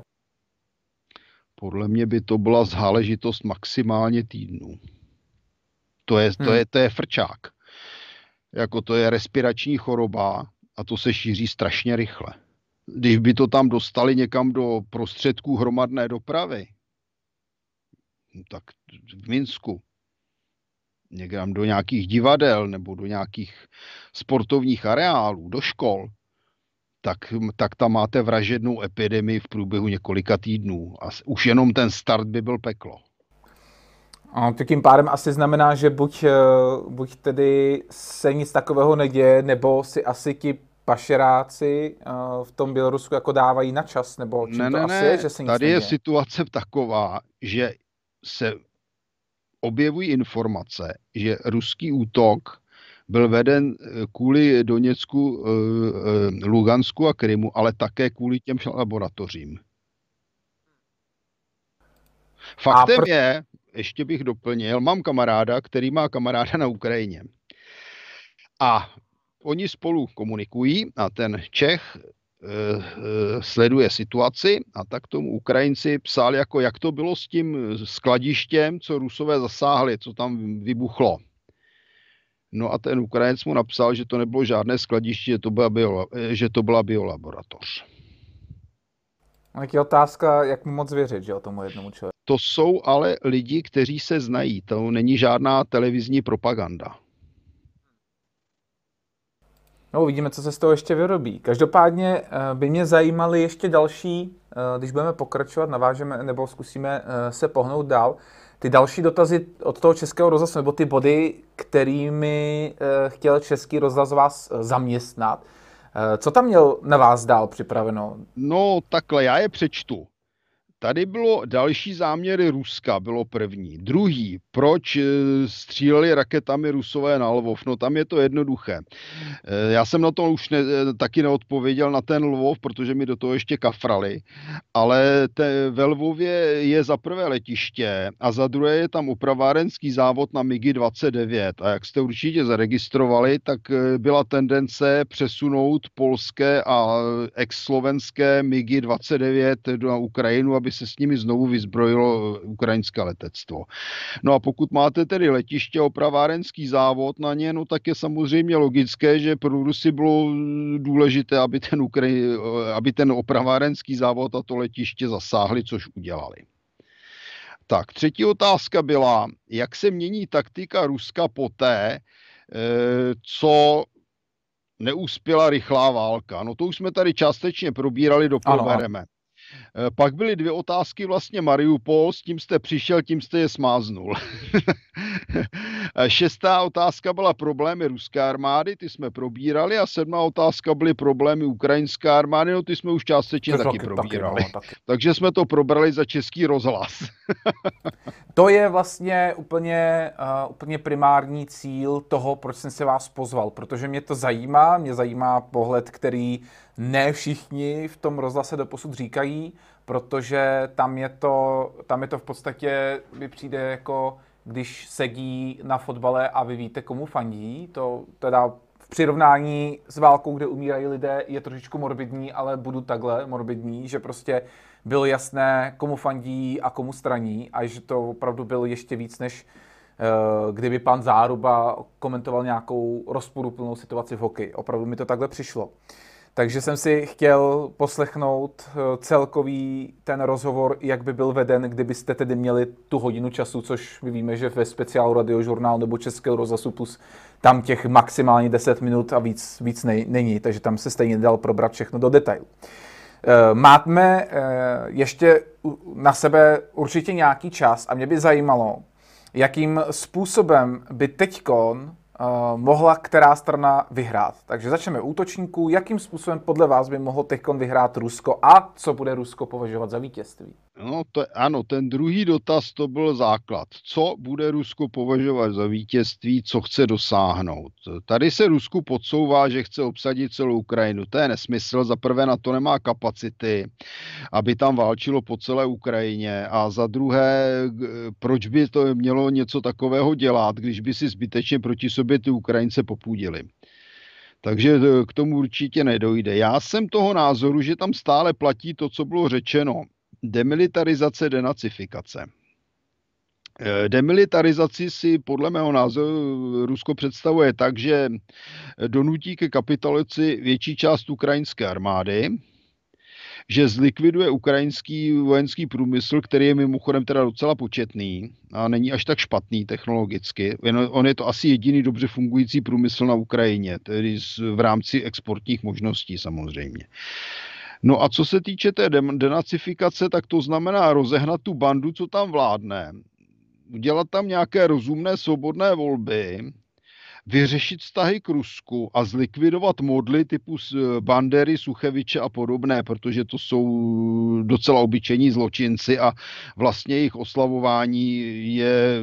Podle mě by to byla záležitost maximálně týdnů. To je, to, hmm. je, to je frčák. Jako to je respirační choroba a to se šíří strašně rychle. Když by to tam dostali někam do prostředků hromadné dopravy, tak v Minsku, někam do nějakých divadel nebo do nějakých sportovních areálů, do škol, tak, tak tam máte vražednou epidemii v průběhu několika týdnů. A už jenom ten start by byl peklo. A to tím pádem asi znamená, že buď, buď tedy se nic takového neděje, nebo si asi ti pašeráci v tom Bělorusku jako dávají na čas, nebo čím ne, to ne, asi ne. Je, že se nic neděje. Tady je situace taková, že se objevují informace, že ruský útok byl veden kvůli Doněcku, Lugansku a Krymu, ale také kvůli těm laboratořím. Faktem pr... je, ještě bych doplnil, mám kamaráda, který má kamaráda na Ukrajině. A oni spolu komunikují a ten Čech e, e, sleduje situaci a tak tomu Ukrajinci psali, jako jak to bylo s tím skladištěm, co Rusové zasáhli, co tam vybuchlo. No a ten Ukrajinec mu napsal, že to nebylo žádné skladiště, že to byla, bio, že to byla biolaboratoř. Tak je otázka, jak mu moc věřit, že o tomu jednomu člověku. To jsou ale lidi, kteří se znají. To není žádná televizní propaganda. No, uvidíme, co se z toho ještě vyrobí. Každopádně by mě zajímaly ještě další, když budeme pokračovat, navážeme nebo zkusíme se pohnout dál, ty další dotazy od toho Českého rozhlasu, nebo ty body, kterými chtěl Český rozhlas vás zaměstnat. Co tam měl na vás dál připraveno? No takhle, já je přečtu. Tady bylo další záměry Ruska, bylo první. Druhý, proč stříleli raketami Rusové na Lvov? No tam je to jednoduché. Já jsem na to už ne, taky neodpověděl na ten Lvov, protože mi do toho ještě kafrali, ale te, ve Lvově je za prvé letiště a za druhé je tam opravárenský závod na MiGy dvacet devět. A jak jste určitě zaregistrovali, tak byla tendence přesunout polské a ex-slovenské MiGy dvacet devět na Ukrajinu, aby se s nimi znovu vyzbrojilo ukrajinské letectvo. No a pokud máte tedy letiště, opravárenský závod na ně, no tak je samozřejmě logické, že pro Rusy bylo důležité, aby ten, Ukra- aby ten opravárenský závod a to letiště zasáhli, což udělali. Tak, třetí otázka byla, jak se mění taktika Ruska poté, co neuspěla rychlá válka. No to už jsme tady částečně probírali, doprobereme. Pak byly dvě otázky vlastně Mariupol, s tím jste přišel, tím jste je smáznul. Šestá otázka byla problémy ruské armády, ty jsme probírali, a sedmá otázka byly problémy ukrajinské armády, no ty jsme už částečně taky probírali. Taky, no, taky. Takže jsme to probrali za Český rozhlas. To je vlastně úplně, uh, úplně primární cíl toho, proč jsem se vás pozval, protože mě to zajímá, mě zajímá pohled, který ne všichni v tom rozhlase doposud říkají, protože tam je to, tam je to v podstatě, mi přijde jako, když sedí na fotbale a vy víte, komu fandí. To teda v přirovnání s válkou, kde umírají lidé, je trošičku morbidní, ale budu takhle morbidní, že prostě bylo jasné, komu fandí a komu straní a že to opravdu bylo ještě víc, než kdyby pan Záruba komentoval nějakou rozporuplnou situaci v hokeji. Opravdu mi to takhle přišlo. Takže jsem si chtěl poslechnout celkový ten rozhovor, jak by byl veden, kdybyste tedy měli tu hodinu času, což my víme, že ve speciálu Radiožurnálu nebo Českého rozhlasu plus tam těch maximálně deset minut a víc, víc nej, není, takže tam se stejně dal probrat všechno do detailu. Máme ještě na sebe určitě nějaký čas a mě by zajímalo, jakým způsobem by teďkon mohla která strana vyhrát. Takže začneme útočníků. Jakým způsobem podle vás by mohlo teďkon vyhrát Rusko a co bude Rusko považovat za vítězství? No, to, ano, ten druhý dotaz, to byl základ. Co bude Rusko považovat za vítězství, co chce dosáhnout? Tady se Rusku podsouvá, že chce obsadit celou Ukrajinu. To je nesmysl. Za prvé na to nemá kapacity, aby tam válčilo po celé Ukrajině. A za druhé, proč by to mělo něco takového dělat, když by si zbytečně proti sobě ty Ukrajince popůdili. Takže k tomu určitě nedojde. Já jsem toho názoru, že tam stále platí to, co bylo řečeno. Demilitarizace, denacifikace. Demilitarizaci si podle mého názoru Rusko představuje tak, že donutí ke kapitulaci větší část ukrajinské armády, že zlikviduje ukrajinský vojenský průmysl, který je mimochodem teda docela početný a není až tak špatný technologicky. On je to asi jediný dobře fungující průmysl na Ukrajině, tedy v rámci exportních možností samozřejmě. No a co se týče té denacifikace, tak to znamená rozehnat tu bandu, co tam vládne, udělat tam nějaké rozumné svobodné volby, vyřešit vztahy k Rusku a zlikvidovat modly typu Bandery, Sucheviče a podobné, protože to jsou docela obyčejní zločinci a vlastně jejich oslavování je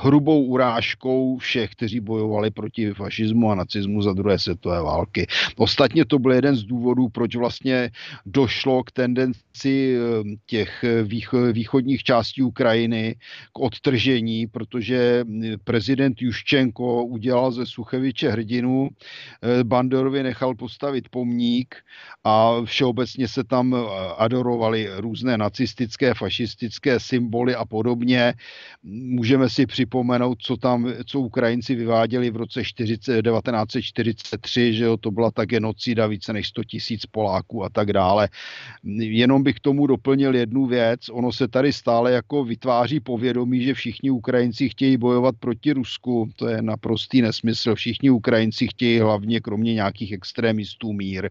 hrubou urážkou všech, kteří bojovali proti fašismu a nacismu za druhé světové války. Ostatně to byl jeden z důvodů, proč vlastně došlo k tendenci těch východních částí Ukrajiny k odtržení, protože prezident Juščenko udělal ze Sucheviče hrdinu, Banderovi nechal postavit pomník a všeobecně se tam adorovali různé nacistické, fašistické symboly a podobně. Můžeme si připomenout, co tam, co Ukrajinci vyváděli v roce devatenáct set čtyřicet tři, že jo, to byla ta genocida více než sto tisíc Poláků a tak dále. Jenom bych k tomu doplnil jednu věc. Ono se tady stále jako vytváří povědomí, že všichni Ukrajinci chtějí bojovat proti Rusku. To je naprostý nesmysl. Všichni Ukrajinci chtějí hlavně kromě nějakých extremistů mír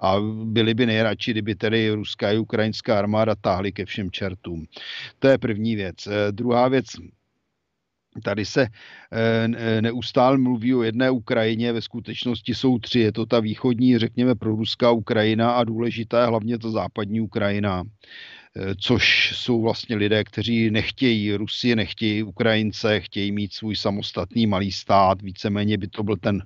a byli by nejradši, kdyby tedy ruská i ukrajinská armáda táhly ke všem čertům. To je první věc. Druhá věc, tady se neustále mluví o jedné Ukrajině, ve skutečnosti jsou tři. Je to ta východní, řekněme, proruská Ukrajina a důležitá je hlavně ta západní Ukrajina, což jsou vlastně lidé, kteří nechtějí Rusy, nechtějí Ukrajince, chtějí mít svůj samostatný malý stát. Víceméně by to byl ten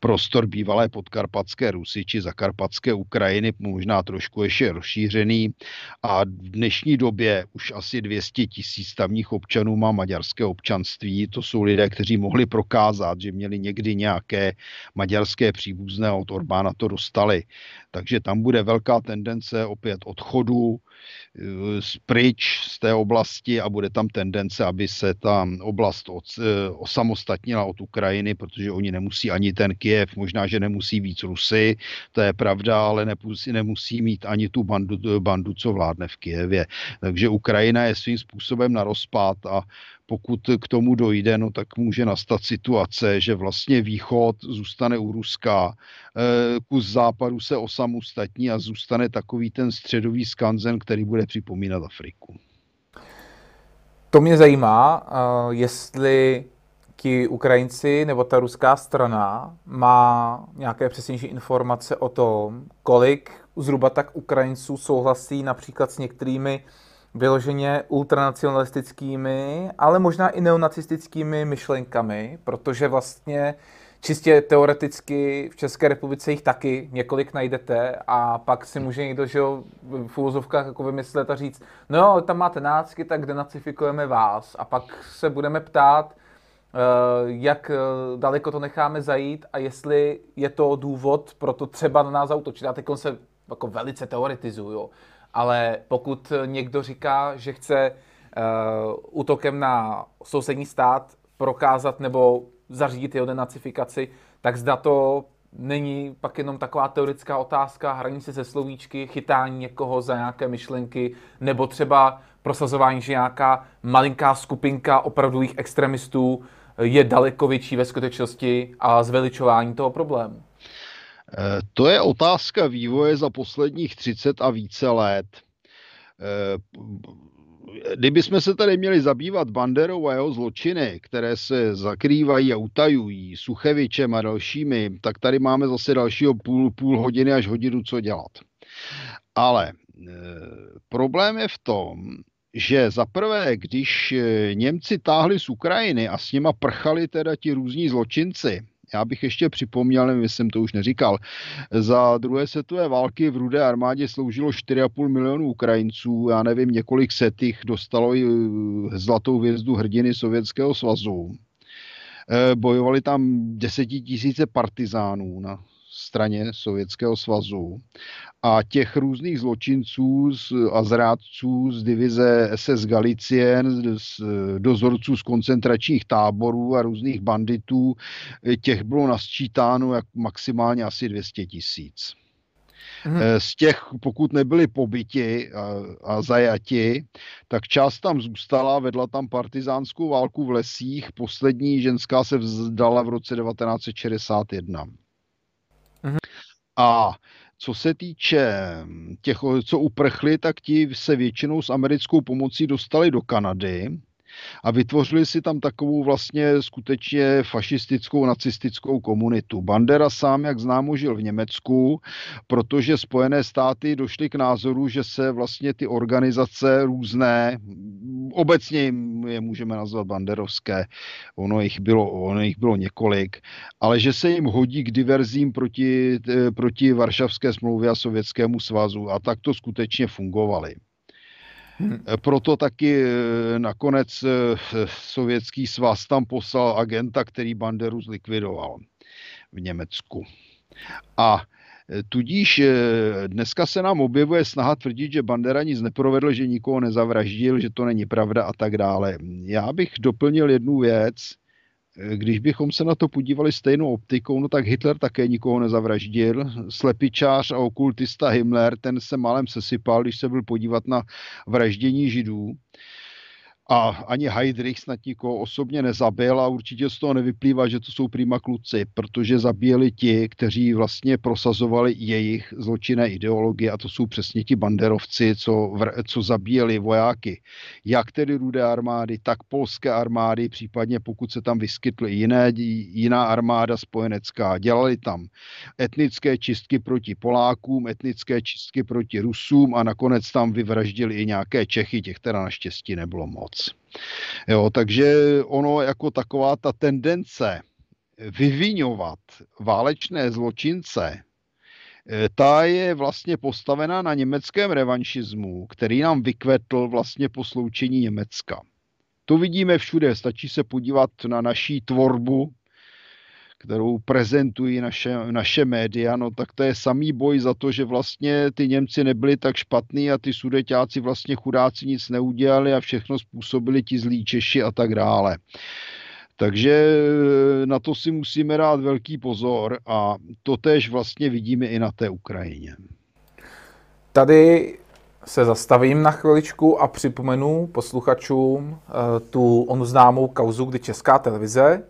prostor bývalé podkarpatské Rusy či zakarpatské Ukrajiny, možná trošku ještě rozšířený. A v dnešní době už asi dvě stě tisíc tamních občanů má maďarské občanství. To jsou lidé, kteří mohli prokázat, že měli někdy nějaké maďarské příbuzné a od Orbána to dostali. Takže tam bude velká tendence opět odchodu pryč z té oblasti a bude tam tendence, aby se ta oblast od, osamostatnila od Ukrajiny, protože oni nemusí ani ten Kyjev, možná, že nemusí víc Rusy, to je pravda, ale nemusí, nemusí mít ani tu bandu, bandu, co vládne v Kyjevě. Takže Ukrajina je svým způsobem na rozpad a pokud k tomu dojde, no, tak může nastat situace, že vlastně východ zůstane u Ruska, kus západu se osamostatní a zůstane takový ten středový skanzen, který bude připomínat Afriku. To mě zajímá, jestli ti Ukrajinci nebo ta ruská strana má nějaké přesnější informace o tom, kolik zhruba tak Ukrajinců souhlasí například s některými vyloženě ultranacionalistickými, ale možná i neonacistickými myšlenkami, protože vlastně čistě teoreticky v České republice jich taky několik najdete a pak si může někdo, že jo, v úvozovkách jako vymyslet a říct, no jo, tam máte nácky, tak denacifikujeme vás a pak se budeme ptát, jak daleko to necháme zajít a jestli je to důvod pro to třeba na nás zautočit. Já teď se jako velice teoretizuju. Ale pokud někdo říká, že chce uh, útokem na sousední stát prokázat nebo zařídit jeho denacifikaci, tak zda to není pak jenom taková teoretická otázka, hraní se se slovíčky, chytání někoho za nějaké myšlenky, nebo třeba prosazování, že nějaká malinká skupinka opravdových extremistů je daleko větší ve skutečnosti a zveličování toho problému. To je otázka vývoje za posledních třicet a více let. Kdybychom se tady měli zabývat Banderou a jeho zločiny, které se zakrývají a utajují, Suchevičem a dalšími, tak tady máme zase dalšího půl, půl hodiny až hodinu, co dělat. Ale problém je v tom, že zaprvé, když Němci táhli z Ukrajiny a s nima prchali teda ti různí zločinci, já bych ještě připomněl, nevím, jestli jsem to už neříkal, za druhé světové války v Rudé armádě sloužilo čtyři a půl milionu Ukrajinců, já nevím, několik set jich dostalo i zlatou hvězdu hrdiny Sovětského svazu. Bojovali tam desetitisíce partizánů na straně Sovětského svazu a těch různých zločinců a zrádců z divize S S Galicien, z dozorců z koncentračních táborů a různých banditů, těch bylo nasčítáno jak maximálně asi dvě stě tisíc. Hmm. Z těch, pokud nebyli pobiti a, a zajati, tak část tam zůstala, vedla tam partizánskou válku v lesích, poslední ženská se vzdala v roce devatenáct set šedesát jedna. A co se týče těch, co uprchli, tak ti se většinou s americkou pomocí dostali do Kanady a vytvořili si tam takovou vlastně skutečně fašistickou, nacistickou komunitu. Bandera sám, jak známo, žil v Německu, protože Spojené státy došly k názoru, že se vlastně ty organizace různé, obecně je můžeme nazvat banderovské, ono jich bylo, ono jich bylo několik, ale že se jim hodí k diverzím proti, proti Varšavské smlouvě a Sovětskému svazu, a tak to skutečně fungovaly. Hmm. Proto taky nakonec Sovětský svaz tam poslal agenta, který Banderu zlikvidoval v Německu. A tudíž dneska se nám objevuje snaha tvrdit, že Bandera nic neprovedl, že nikoho nezavraždil, že to není pravda a tak dále. Já bych doplnil jednu věc. Když bychom se na to podívali stejnou optikou, no tak Hitler také nikoho nezavraždil. Slepičář a okultista Himmler, ten se málem sesypal, když se byl podívat na vraždění Židů. A ani Heydrich snad nikoho osobně nezabil a určitě z toho nevyplývá, že to jsou prima kluci, protože zabíjeli ti, kteří vlastně prosazovali jejich zločinné ideologie, a to jsou přesně ti banderovci, co, co zabíjeli vojáky. Jak tedy Rudé armády, tak polské armády, případně pokud se tam vyskytly jiné, jiná armáda spojenecká. Dělali tam etnické čistky proti Polákům, etnické čistky proti Rusům a nakonec tam vyvraždili i nějaké Čechy, těch teda naštěstí nebylo moc. Jo, takže ono jako taková ta tendence vyviňovat válečné zločince, ta je vlastně postavená na německém revanšismu, který nám vykvetl vlastně po sloučení Německa. To vidíme všude, stačí se podívat na naší tvorbu, kterou prezentují naše, naše média, no tak to je samý boj za to, že vlastně ty Němci nebyli tak špatný a ty sudeťáci vlastně chudáci nic neudělali a všechno způsobili ti zlí Češi a tak dále. Takže na to si musíme dát velký pozor a to též vlastně vidíme i na té Ukrajině. Tady se zastavím na chviličku a připomenu posluchačům tu onu známou kauzu, kdy Česká televize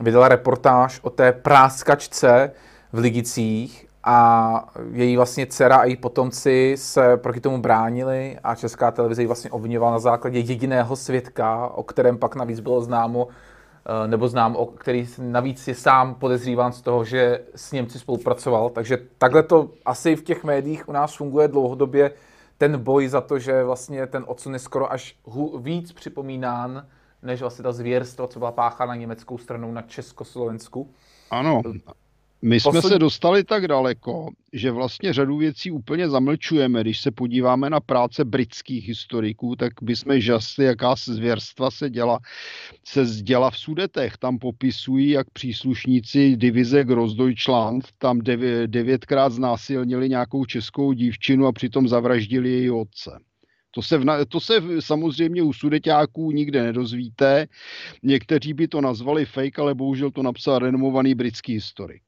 vydala reportáž o té práskačce v Lidicích a její vlastně dcera a její potomci se proti tomu bránili a Česká televize ji vlastně obviňovala na základě jediného svědka, o kterém pak navíc bylo známo, nebo znám, o který navíc je sám podezříván z toho, že s Němci spolupracoval. Takže takhle to asi v těch médiích u nás funguje dlouhodobě, ten boj za to, že vlastně ten odsun je skoro až víc připomínán, než vlastně ta zvěrstva, co byla páchána německou stranou na Československu. Ano, my jsme Posled... se dostali tak daleko, že vlastně řadu věcí úplně zamlčujeme. Když se podíváme na práce britských historiků, tak bychom žasli, jaká zvěrstva se děla, se děla v Sudetech. Tam popisují, jak příslušníci divize Großdeutschland tam dev, devětkrát znásilnili nějakou českou dívčinu a přitom zavraždili její otce. To se, v, to se samozřejmě u sudeťáků nikde nedozvíte. Někteří by to nazvali fake, ale bohužel to napsal renomovaný britský historik.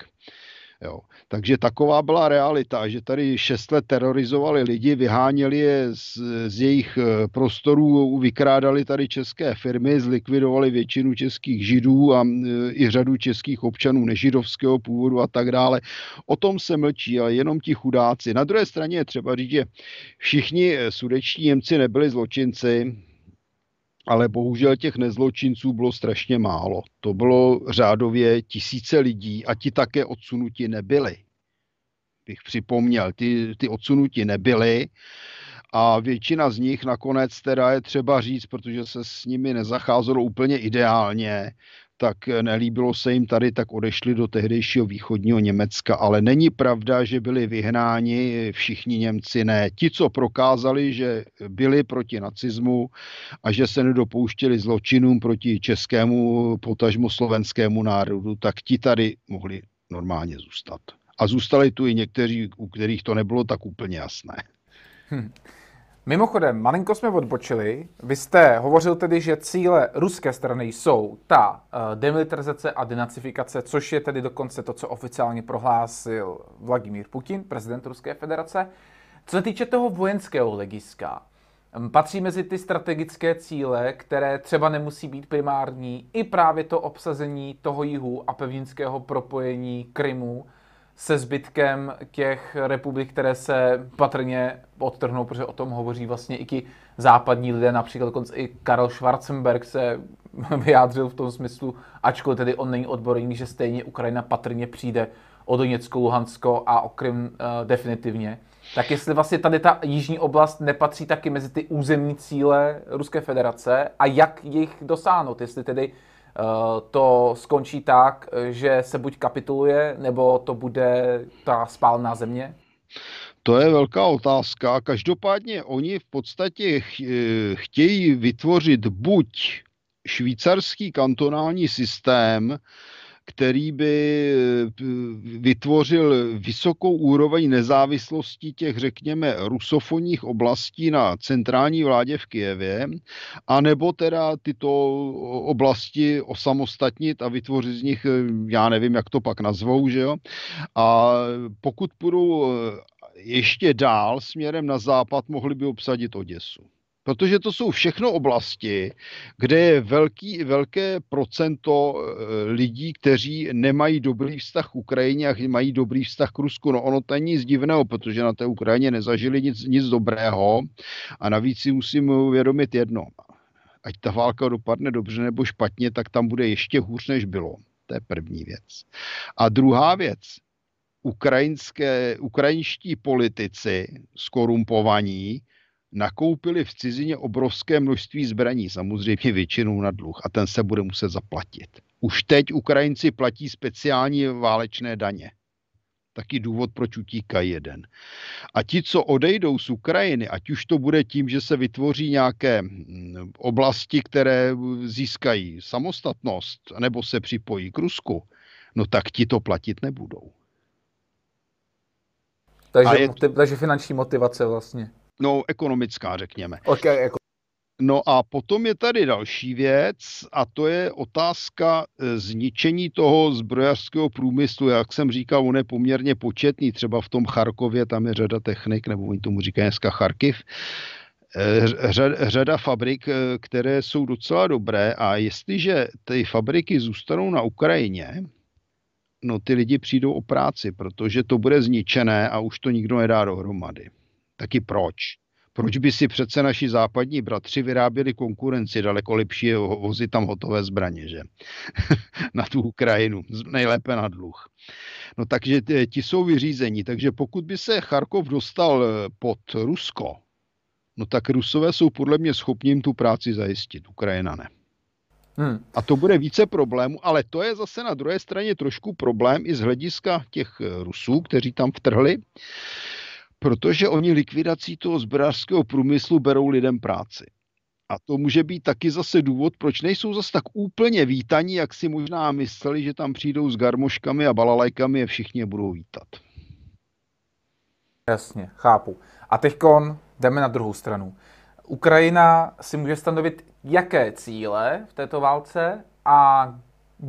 Jo. Takže taková byla realita, že tady šest let terorizovali lidi, vyháněli je z, z jejich prostorů, vykrádali tady české firmy, zlikvidovali většinu českých Židů a i řadu českých občanů nežidovského původu a tak dále. O tom se mlčí, ale jenom ti chudáci. Na druhé straně je třeba říct, že všichni sudeční Němci nebyli zločinci, ale bohužel těch nezločinců bylo strašně málo. To bylo řádově tisíce lidí a ti také odsunuti nebyli. Bych připomněl, ty, ty odsunuti nebyli a většina z nich nakonec, teda je třeba říct, protože se s nimi nezacházelo úplně ideálně, tak nelíbilo se jim tady, tak odešli do tehdejšího východního Německa. Ale není pravda, že byli vyhnáni všichni Němci, ne. Ti, co prokázali, že byli proti nacismu a že se nedopouštěli zločinům proti českému, potažmo slovenskému národu, tak ti tady mohli normálně zůstat. A zůstali tu i někteří, u kterých to nebylo tak úplně jasné. Hm. Mimochodem, malinko jsme odbočili. Vy jste hovořil tedy, že cíle ruské strany jsou ta demilitarizace a denacifikace, což je tedy dokonce to, co oficiálně prohlásil Vladimír Putin, prezident Ruské federace. Co se týče toho vojenského hlediska, patří mezi ty strategické cíle, které třeba nemusí být primární, i právě to obsazení toho jihu a pevninského propojení Krymu se zbytkem těch republik, které se patrně odtrhnou, protože o tom hovoří vlastně i ti západní lidé, například dokonce i Karel Schwarzenberg se vyjádřil v tom smyslu, ačkoliv tedy on není odborník, že stejně Ukrajina patrně přijde o Doněcko, Luhansko a o Krym uh, definitivně. Tak jestli vlastně tady ta jižní oblast nepatří taky mezi ty územní cíle Ruské federace a jak jich dosáhnout, jestli tedy uh, to skončí tak, že se buď kapituluje, nebo to bude ta spálná země? To je velká otázka. Každopádně oni v podstatě chtějí vytvořit buď švýcarský kantonální systém, který by vytvořil vysokou úroveň nezávislosti těch, řekněme, rusofonních oblastí na centrální vládě v Kyjevě, anebo teda tyto oblasti osamostatnit a vytvořit z nich, já nevím, jak to pak nazvou, že jo? A pokud půjdou ještě dál směrem na západ, mohli by obsadit Oděsu. Protože to jsou všechno oblasti, kde je velký, velké procento lidí, kteří nemají dobrý vztah k Ukrajině a mají dobrý vztah k Rusku. No ono to není nic divného, protože na té Ukrajině nezažili nic, nic dobrého. A navíc si musím uvědomit jedno. Ať ta válka dopadne dobře nebo špatně, tak tam bude ještě hůř, než bylo. To je první věc. A druhá věc. Ukrajinské, ukrajinští politici skorumpovaní nakoupili v cizině obrovské množství zbraní, samozřejmě většinou na dluh, a ten se bude muset zaplatit. Už teď Ukrajinci platí speciální válečné daně. Taky důvod, proč utíkají jeden. A ti, co odejdou z Ukrajiny, ať už to bude tím, že se vytvoří nějaké oblasti, které získají samostatnost, nebo se připojí k Rusku, no tak ti to platit nebudou. Takže, je... takže finanční motivace vlastně. No, ekonomická, řekněme. Okay, eko... No a potom je tady další věc a to je otázka zničení toho zbrojařského průmyslu. Jak jsem říkal, on je poměrně početný. Třeba v tom Charkově, tam je řada technik, nebo oni tomu říkají dneska Charkiv. Řada fabrik, které jsou docela dobré a jestliže ty fabriky zůstanou na Ukrajině, no ty lidi přijdou o práci, protože to bude zničené a už to nikdo nedá dohromady. Taky proč? Proč by si přece naši západní bratři vyráběli konkurenci daleko lepší vozy tam hotové zbraně, že? Na tu Ukrajinu, nejlépe na dluh. No takže ti jsou vyřízení, takže pokud by se Charkov dostal pod Rusko, no tak Rusové jsou podle mě schopni jim tu práci zajistit, Ukrajina ne. Hmm. A to bude více problémů, ale to je zase na druhé straně trošku problém i z hlediska těch Rusů, kteří tam vtrhli, protože oni likvidací toho zbrojařského průmyslu berou lidem práci. A to může být taky zase důvod, proč nejsou zase tak úplně vítaní, jak si možná mysleli, že tam přijdou s garmoškami a balalajkami a všichni je budou vítat. Jasně, chápu. A teďkon jdeme na druhou stranu. Ukrajina si může stanovit, jaké cíle v této válce a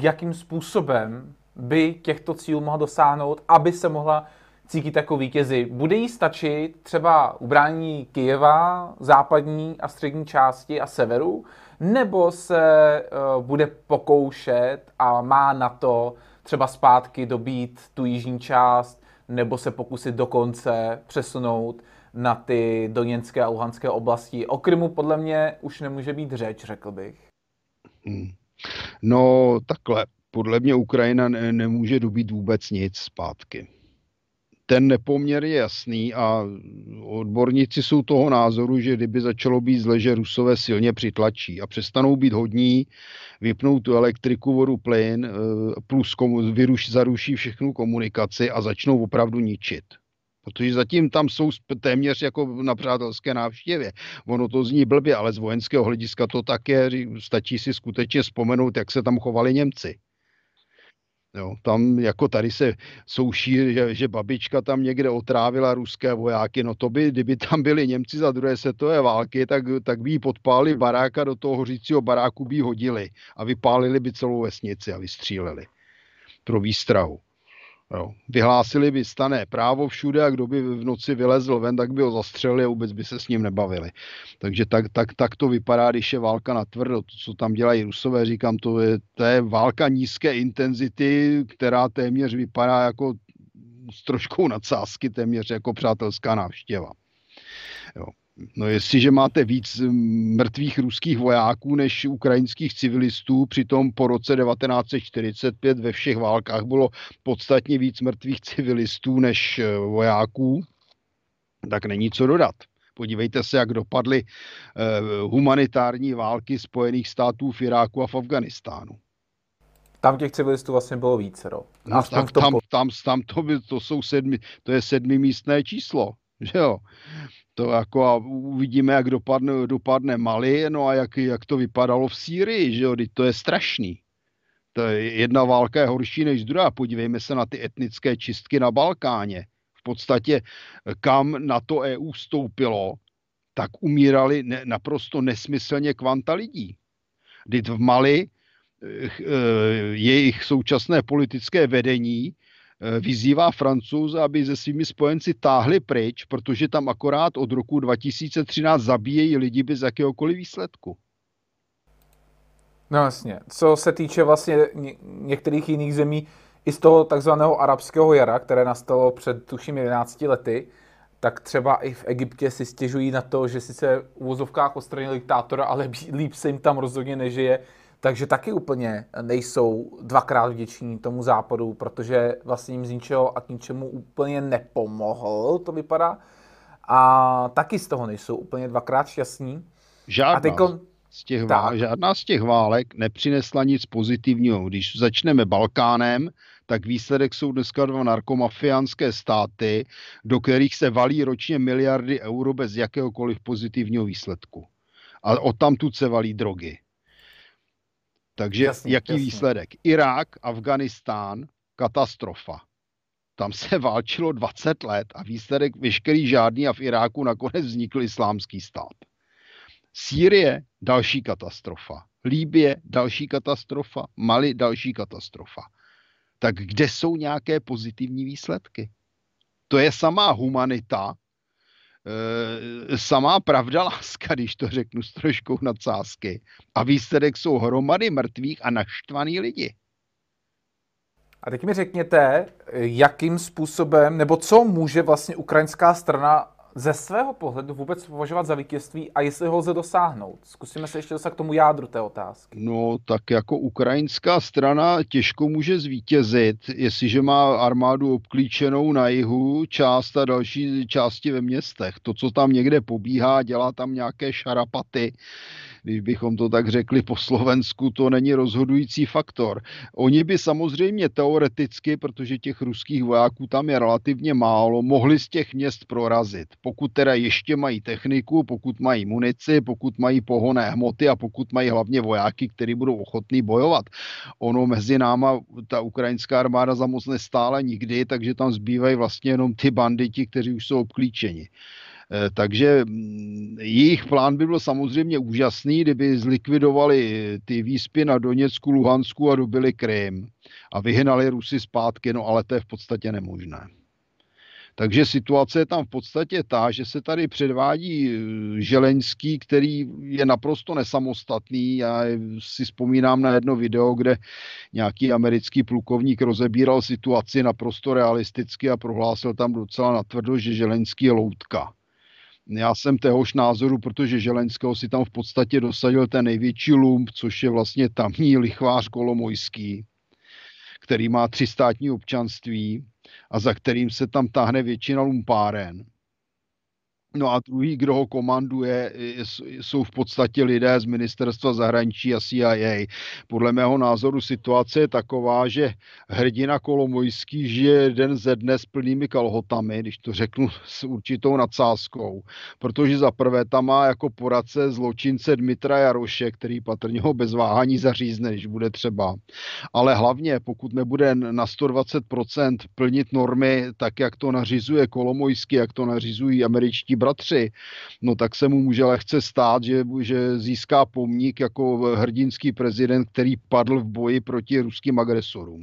jakým způsobem by těchto cílů mohla dosáhnout, aby se mohla cítit jako vítězi. Bude jí stačit třeba ubrání Kyjeva, západní a střední části a severu, nebo se uh, bude pokoušet a má na to třeba zpátky dobít tu jižní část, nebo se pokusit dokonce přesunout na ty doněnské a luhanské oblasti. O Krymu podle mě už nemůže být řeč, řekl bych. Hmm. No takhle, podle mě Ukrajina ne- nemůže dobít vůbec nic zpátky. Ten nepoměr je jasný a odborníci jsou toho názoru, že kdyby začalo být zle, že Rusové silně přitlačí a přestanou být hodní, vypnou tu elektriku, vodu, plyn, plus komu- vyruš- zaruší všechnu komunikaci a začnou opravdu ničit. Protože zatím tam jsou téměř jako na přátelské návštěvě. Ono to zní blbě, ale z vojenského hlediska to tak je. Stačí si skutečně vzpomenout, jak se tam chovali Němci. Jo, tam jako tady se souší, že, že babička tam někde otrávila ruské vojáky. No to by, kdyby tam byli Němci za druhé světové války, tak, tak by jí podpálili barák a do toho hořícího baráku by jí hodili a vypálili by celou vesnici a vystříleli pro výstrahu. Jo. Vyhlásili by stanné právo všude a kdo by v noci vylezl ven, tak by ho zastřelili a vůbec by se s ním nebavili. Takže tak, tak, tak to vypadá, když je válka natvrdo. To, co tam dělají Rusové, říkám, to je, to je válka nízké intenzity, která téměř vypadá jako s troškou nadsázky téměř jako přátelská návštěva. Jo. No jestliže máte víc mrtvých ruských vojáků než ukrajinských civilistů, přitom po roce devatenáct set čtyřicet pět ve všech válkách bylo podstatně víc mrtvých civilistů než vojáků, tak není co dodat. Podívejte se, jak dopadly humanitární války Spojených států v Iráku a v Afganistánu. Tam těch civilistů vlastně bylo více, no. No tak tam, po... tam, tam to, by, to, jsou sedmi, to je sedmimístné číslo, že jo. To jako a uvidíme, jak dopadne, dopadne Mali, no a jak, jak to vypadalo v Sýrii, že jo, to je strašný. To je, jedna válka je horší než druhá, podívejme se na ty etnické čistky na Balkáně. V podstatě, kam na to E U vstoupilo, tak umírali ne, naprosto nesmyslně kvanta lidí. Vždyť v Mali jejich současné politické vedení vyzývá Francouze, aby se svými spojenci táhli pryč, protože tam akorát od roku dva tisíce třináct zabíjejí lidi bez jakéhokoliv výsledku. No jasně. Co se týče vlastně ně- některých jiných zemí, i z toho takzvaného arabského jara, které nastalo před tuším jedenácti lety, tak třeba i v Egyptě si stěžují na to, že sice v uvozovkách odstranili diktátora, ale líp se jim tam rozhodně nežije. Takže taky úplně nejsou dvakrát vděční tomu západu, protože vlastně jim z ničeho a k ničemu úplně nepomohl, to vypadá. A taky z toho nejsou úplně dvakrát šťastní. Žádná, teďko... z, těch vál... Žádná z těch válek nepřinesla nic pozitivního. Když začneme Balkánem, tak výsledek jsou dneska dva narkomafiánské státy, do kterých se valí ročně miliardy euro bez jakéhokoliv pozitivního výsledku. A odtamtud se valí drogy. Takže jasně, jaký jasně. Výsledek? Irák, Afganistán, katastrofa. Tam se válčilo dvacet let a výsledek veškerý žádný a v Iráku nakonec vznikl islámský stát. Sýrie, další katastrofa. Libye, další katastrofa. Mali, další katastrofa. Tak kde jsou nějaké pozitivní výsledky? To je samá humanita, samá pravda láska, když to řeknu s troškou nadsázky. A výsledek jsou hromady mrtvých a naštvaný lidi. A teď mi řekněte, jakým způsobem, nebo co může vlastně ukrajinská strana ze svého pohledu vůbec považovat za vítězství a jestli ho lze dosáhnout? Zkusíme se ještě dostat k tomu jádru té otázky. No, tak jako ukrajinská strana těžko může zvítězit, jestliže má armádu obklíčenou na jihu, část a další části ve městech. To, co tam někde pobíhá, dělá tam nějaké šarapaty. Když bychom to tak řekli po Slovensku, to není rozhodující faktor. Oni by samozřejmě teoreticky, protože těch ruských vojáků tam je relativně málo, mohli z těch měst prorazit. Pokud teda ještě mají techniku, pokud mají munici, pokud mají pohonné hmoty a pokud mají hlavně vojáky, kteří budou ochotní bojovat. Ono mezi náma, ta ukrajinská armáda za moc nestála nikdy, takže tam zbývají vlastně jenom ty banditi, kteří už jsou obklíčeni. Takže jejich plán by byl samozřejmě úžasný, kdyby zlikvidovali ty výspy na Doněcku, Luhansku a dobili Krym a vyhnali Rusy zpátky, no ale to je v podstatě nemožné. Takže situace je tam v podstatě ta, že se tady předvádí Zelenský, který je naprosto nesamostatný. Já si vzpomínám na jedno video, kde nějaký americký plukovník rozebíral situaci naprosto realisticky a prohlásil tam docela natvrdo, že Zelenský je loutka. Já jsem téhož názoru, protože Zelenského si tam v podstatě dosadil ten největší lump, což je vlastně tamní lichvář Kolomojský, který má tři státní občanství a za kterým se tam táhne většina lumpáren. No a druhý, kdo ho komanduje, jsou v podstatě lidé z ministerstva zahraničí a C I A. Podle mého názoru situace je taková, že hrdina Kolomojský žije den ze dne s plnými kalhotami, když to řeknu s určitou nadsázkou, protože za prvé tam má jako poradce zločince Dmitra Jaroše, který patrně ho bez váhání zařízne, když bude třeba. Ale hlavně, pokud nebude na sto dvacet procent plnit normy, tak jak to nařizuje Kolomojský, jak to nařizují američtí bratři, no tak se mu může lehce stát, že, že získá pomník jako hrdinský prezident, který padl v boji proti ruským agresorům.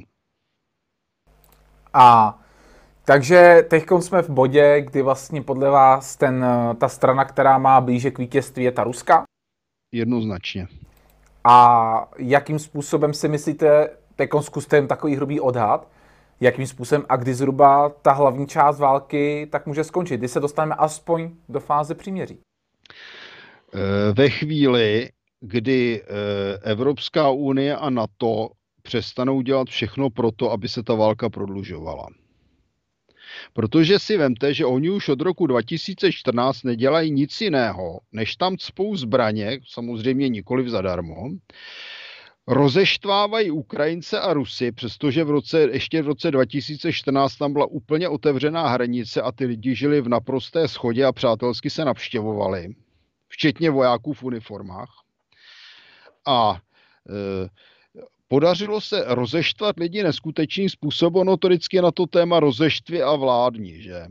A takže teď jsme v bodě, kdy vlastně podle vás ten, ta strana, která má blíže k vítězství, je ta ruská? Jednoznačně. A jakým způsobem si myslíte, teď zkuste jen takový hrubý odhad, jakým způsobem a kdy zhruba ta hlavní část války tak může skončit? Kdy se dostaneme aspoň do fáze příměří? Ve chvíli, kdy Evropská unie a NATO přestanou dělat všechno pro to, aby se ta válka prodlužovala. Protože si vemte, že oni už od roku dva tisíce čtrnáct nedělají nic jiného, než tam cpou zbraně, samozřejmě nikoliv zadarmo, rozeštvávají Ukrajince a Rusy, přestože v roce, ještě v roce dva tisíce čtrnáct tam byla úplně otevřená hranice a ty lidi žili v naprosté shodě a přátelsky se navštěvovali, včetně vojáků v uniformách. A e, podařilo se rozeštvat lidi neskutečným způsobem, no to vždycky na to téma rozeštvi a vládni, že?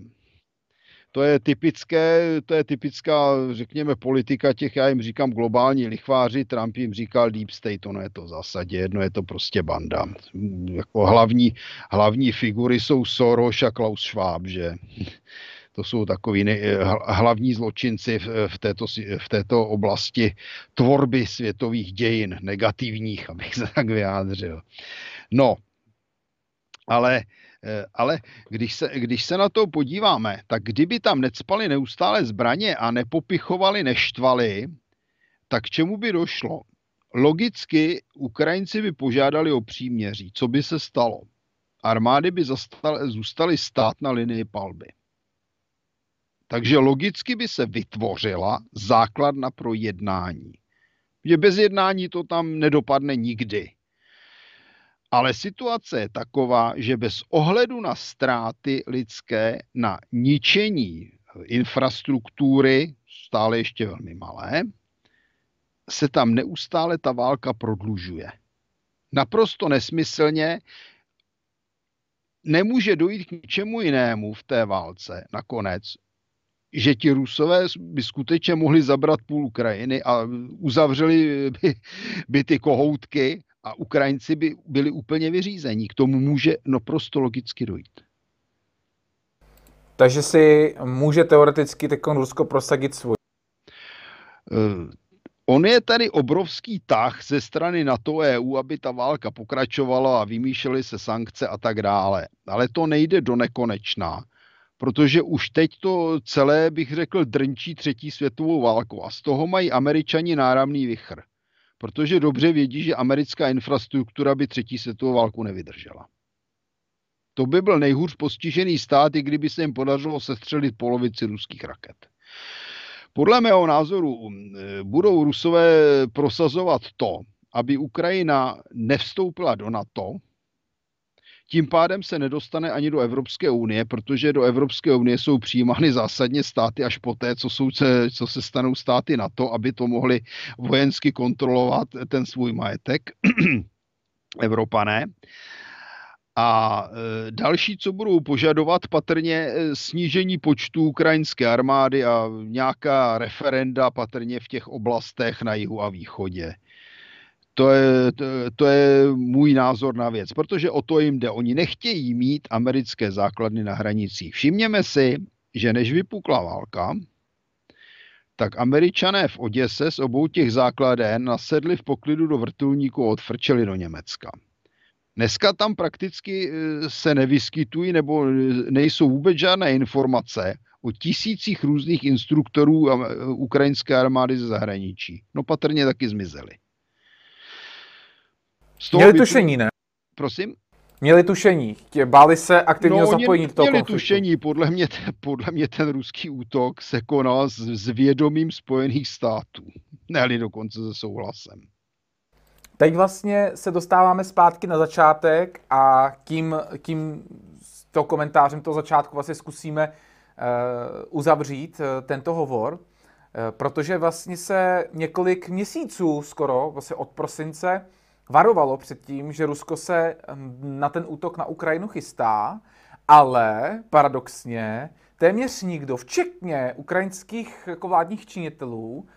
To je typické, to je typická, řekněme, politika těch, já jim říkám, globální lichváři, Trump jim říkal Deep State, ono je to v zásadě jedno, je to prostě banda. Jako hlavní, hlavní figury jsou Soros a Klaus Schwab, že? To jsou takový nej, hlavní zločinci v této, v této oblasti tvorby světových dějin, negativních, abych se tak vyjádřil. No, ale, ale když, se, když se na to podíváme, tak kdyby tam necpali neustále zbraně a nepopichovali, neštvali, tak k čemu by došlo? Logicky Ukrajinci by požádali o příměří. Co by se stalo? Armády by zastali, zůstaly stát na linii palby. Takže logicky by se vytvořila základna pro jednání. Že bez jednání to tam nedopadne nikdy. Ale situace je taková, že bez ohledu na ztráty lidské, na ničení infrastruktury, stále ještě velmi malé, se tam neustále ta válka prodlužuje. Naprosto nesmyslně nemůže dojít k ničemu jinému v té válce nakonec, že ti Rusové by skutečně mohli zabrat půl Ukrajiny a uzavřeli by, by ty kohoutky a Ukrajinci by byli úplně vyřízení. K tomu může no prosto logicky dojít. Takže si může teoreticky teď Rusko prosadit svůj? On je tady obrovský tah ze strany NATO E U, aby ta válka pokračovala a vymýšlely se sankce a tak dále. Ale to nejde do nekonečna. Protože už teď to celé, bych řekl, drnčí třetí světovou válku. A z toho mají Američani náramný vichr. Protože dobře vědí, že americká infrastruktura by třetí světovou válku nevydržela. To by byl nejhůř postižený stát, i kdyby se jim podařilo sestřelit polovici ruských raket. Podle mého názoru budou Rusové prosazovat to, aby Ukrajina nevstoupila do NATO. Tím pádem se nedostane ani do Evropské unie, protože do Evropské unie jsou přijímány zásadně státy až poté, co, jsou, co se stanou státy NATO, aby to mohli vojensky kontrolovat ten svůj majetek, Evropané. A další, co budou požadovat, patrně snížení počtu ukrajinské armády a nějaká referenda patrně v těch oblastech na jihu a východě. To je, to, to je můj názor na věc, protože o to jim jde. Oni nechtějí mít americké základny na hranicích. Všimněme si, že než vypukla válka, tak Američané v Oděse z obou těch základen nasedli v poklidu do vrtulníku a odfrčeli do Německa. Dneska tam prakticky se nevyskytují nebo nejsou vůbec žádné informace o tisících různých instruktorů ukrajinské armády ze zahraničí. No patrně taky zmizeli. Měli bytu... tušení, ne? Prosím? Měli tušení. Tě báli se aktivního no, zapojení do toho konfliktu. Měli tušení. Podle mě, podle mě ten ruský útok se konal s vědomím Spojených států. Ne-li dokonce se souhlasem. Teď vlastně se dostáváme zpátky na začátek a tím, tím s toho komentářem toho začátku vlastně zkusíme uh, uzavřít uh, tento hovor, uh, protože vlastně se několik měsíců skoro, vlastně od prosince, varovalo před tím, že Rusko se na ten útok na Ukrajinu chystá, ale paradoxně téměř nikdo, včetně ukrajinských jako vládních činitelů,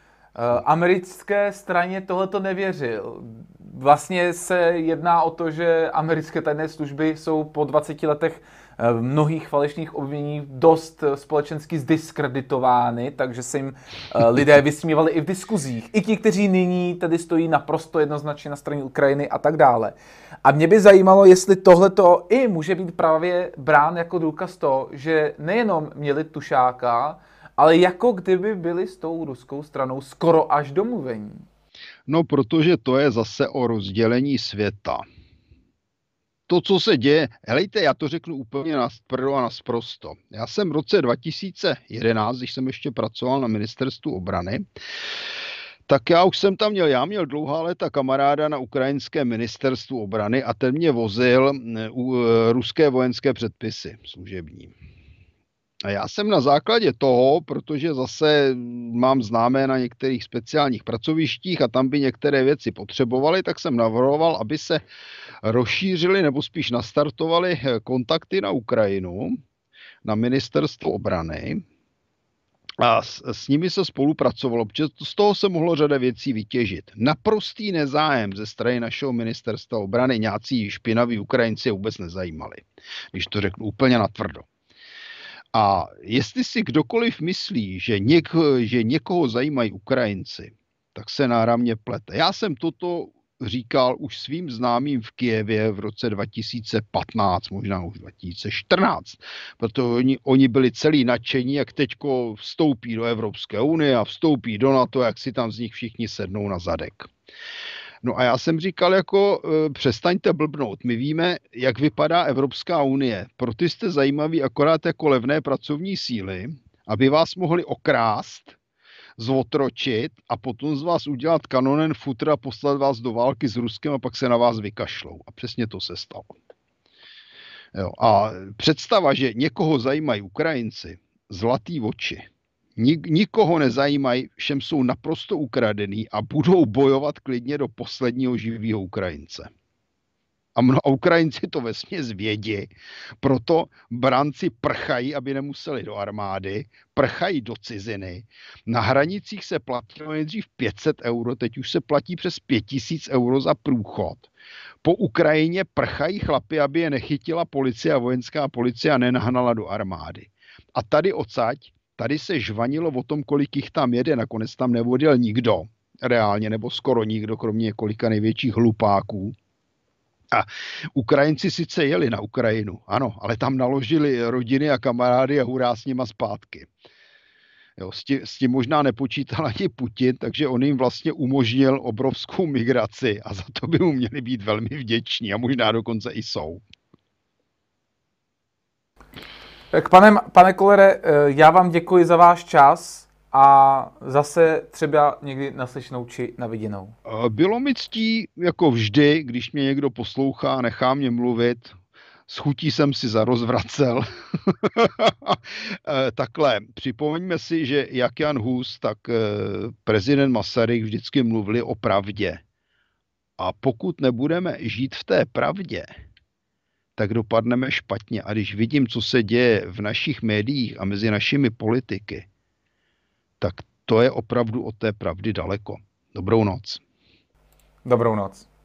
americké straně tohleto nevěřil. Vlastně se jedná o to, že americké tajné služby jsou po dvaceti letech mnohých falešných obvinění dost společensky zdiskreditovány, takže se jim lidé vysmívali i v diskuzích. I ti, kteří nyní tady stojí naprosto jednoznačně na straně Ukrajiny a tak dále. A mě by zajímalo, jestli tohleto i může být právě brán jako důkaz toho, že nejenom měli Tušáka, ale jako kdyby byli s tou ruskou stranou skoro až domluvení. No, protože to je zase o rozdělení světa. To, co se děje, helejte, já to řeknu úplně natvrdo a nasprosto. Já jsem v roce dva tisíce jedenáct, když jsem ještě pracoval na ministerstvu obrany, tak já už jsem tam měl, já měl dlouhá léta kamaráda na ukrajinském ministerstvu obrany a ten mě vozil u ruské vojenské předpisy služební. A já jsem na základě toho, protože zase mám známé na některých speciálních pracovištích a tam by některé věci potřebovaly, tak jsem navrhoval, aby se rozšířily nebo spíš nastartovaly kontakty na Ukrajinu, na ministerstvo obrany. A s, s nimi se spolupracovalo, protože z toho se mohlo řada věcí vytěžit. Naprostý nezájem ze strany našeho ministerstva obrany nějací špinaví Ukrajinci vůbec nezajímali, když to řeknu úplně natvrdo. A jestli si kdokoliv myslí, že, něk, že někoho zajímají Ukrajinci, tak se náramně plete. Já jsem toto říkal už svým známým v Kyjevě v roce dva tisíce patnáct, možná už dva tisíce čtrnáct, protože oni, oni byli celý nadšení, jak teďko vstoupí do Evropské unie a vstoupí do NATO, jak si tam z nich všichni sednou na zadek. No a já jsem říkal, jako přestaňte blbnout, my víme, jak vypadá Evropská unie, proto jste zajímaví akorát jako levné pracovní síly, aby vás mohli okrást, zotročit a potom z vás udělat kanonen futra, poslat vás do války s Ruskem a pak se na vás vykašlou. A přesně to se stalo. Jo. A představa, že někoho zajímají Ukrajinci, zlatý oči, nikoho nezajímají, všem jsou naprosto ukradený a budou bojovat klidně do posledního živého Ukrajince. A mnoho Ukrajinci to vesměs vědí, proto branci prchají, aby nemuseli do armády, prchají do ciziny. Na hranicích se platilo nejdřív pět set euro, teď už se platí přes pět tisíc euro za průchod. Po Ukrajině prchají chlapi, aby je nechytila policie a vojenská policie a nenahnala do armády. A tady odsať, tady se žvanilo o tom, kolik jich tam jede, nakonec tam nevodil nikdo, reálně, nebo skoro nikdo, kromě několika největších hlupáků. A Ukrajinci sice jeli na Ukrajinu, ano, ale tam naložili rodiny a kamarády a hurá s nima zpátky. Jo, s, tím, s tím možná nepočítal ani Putin, takže on jim vlastně umožnil obrovskou migraci a za to by mu měli být velmi vděční a možná dokonce i jsou. Tak pane, pane Kollere, já vám děkuji za váš čas. A zase třeba někdy naslyšnou či naviděnou. Bylo mi ctí, jako vždy, když mě někdo poslouchá a nechá mě mluvit. S chutí jsem si zarozvracel. Takhle, připomeňme si, že jak Jan Hus, tak prezident Masaryk vždycky mluvili o pravdě. A pokud nebudeme žít v té pravdě, tak dopadneme špatně. A když vidím, co se děje v našich médiích a mezi našimi politiky, tak to je opravdu od té pravdy daleko. Dobrou noc. Dobrou noc.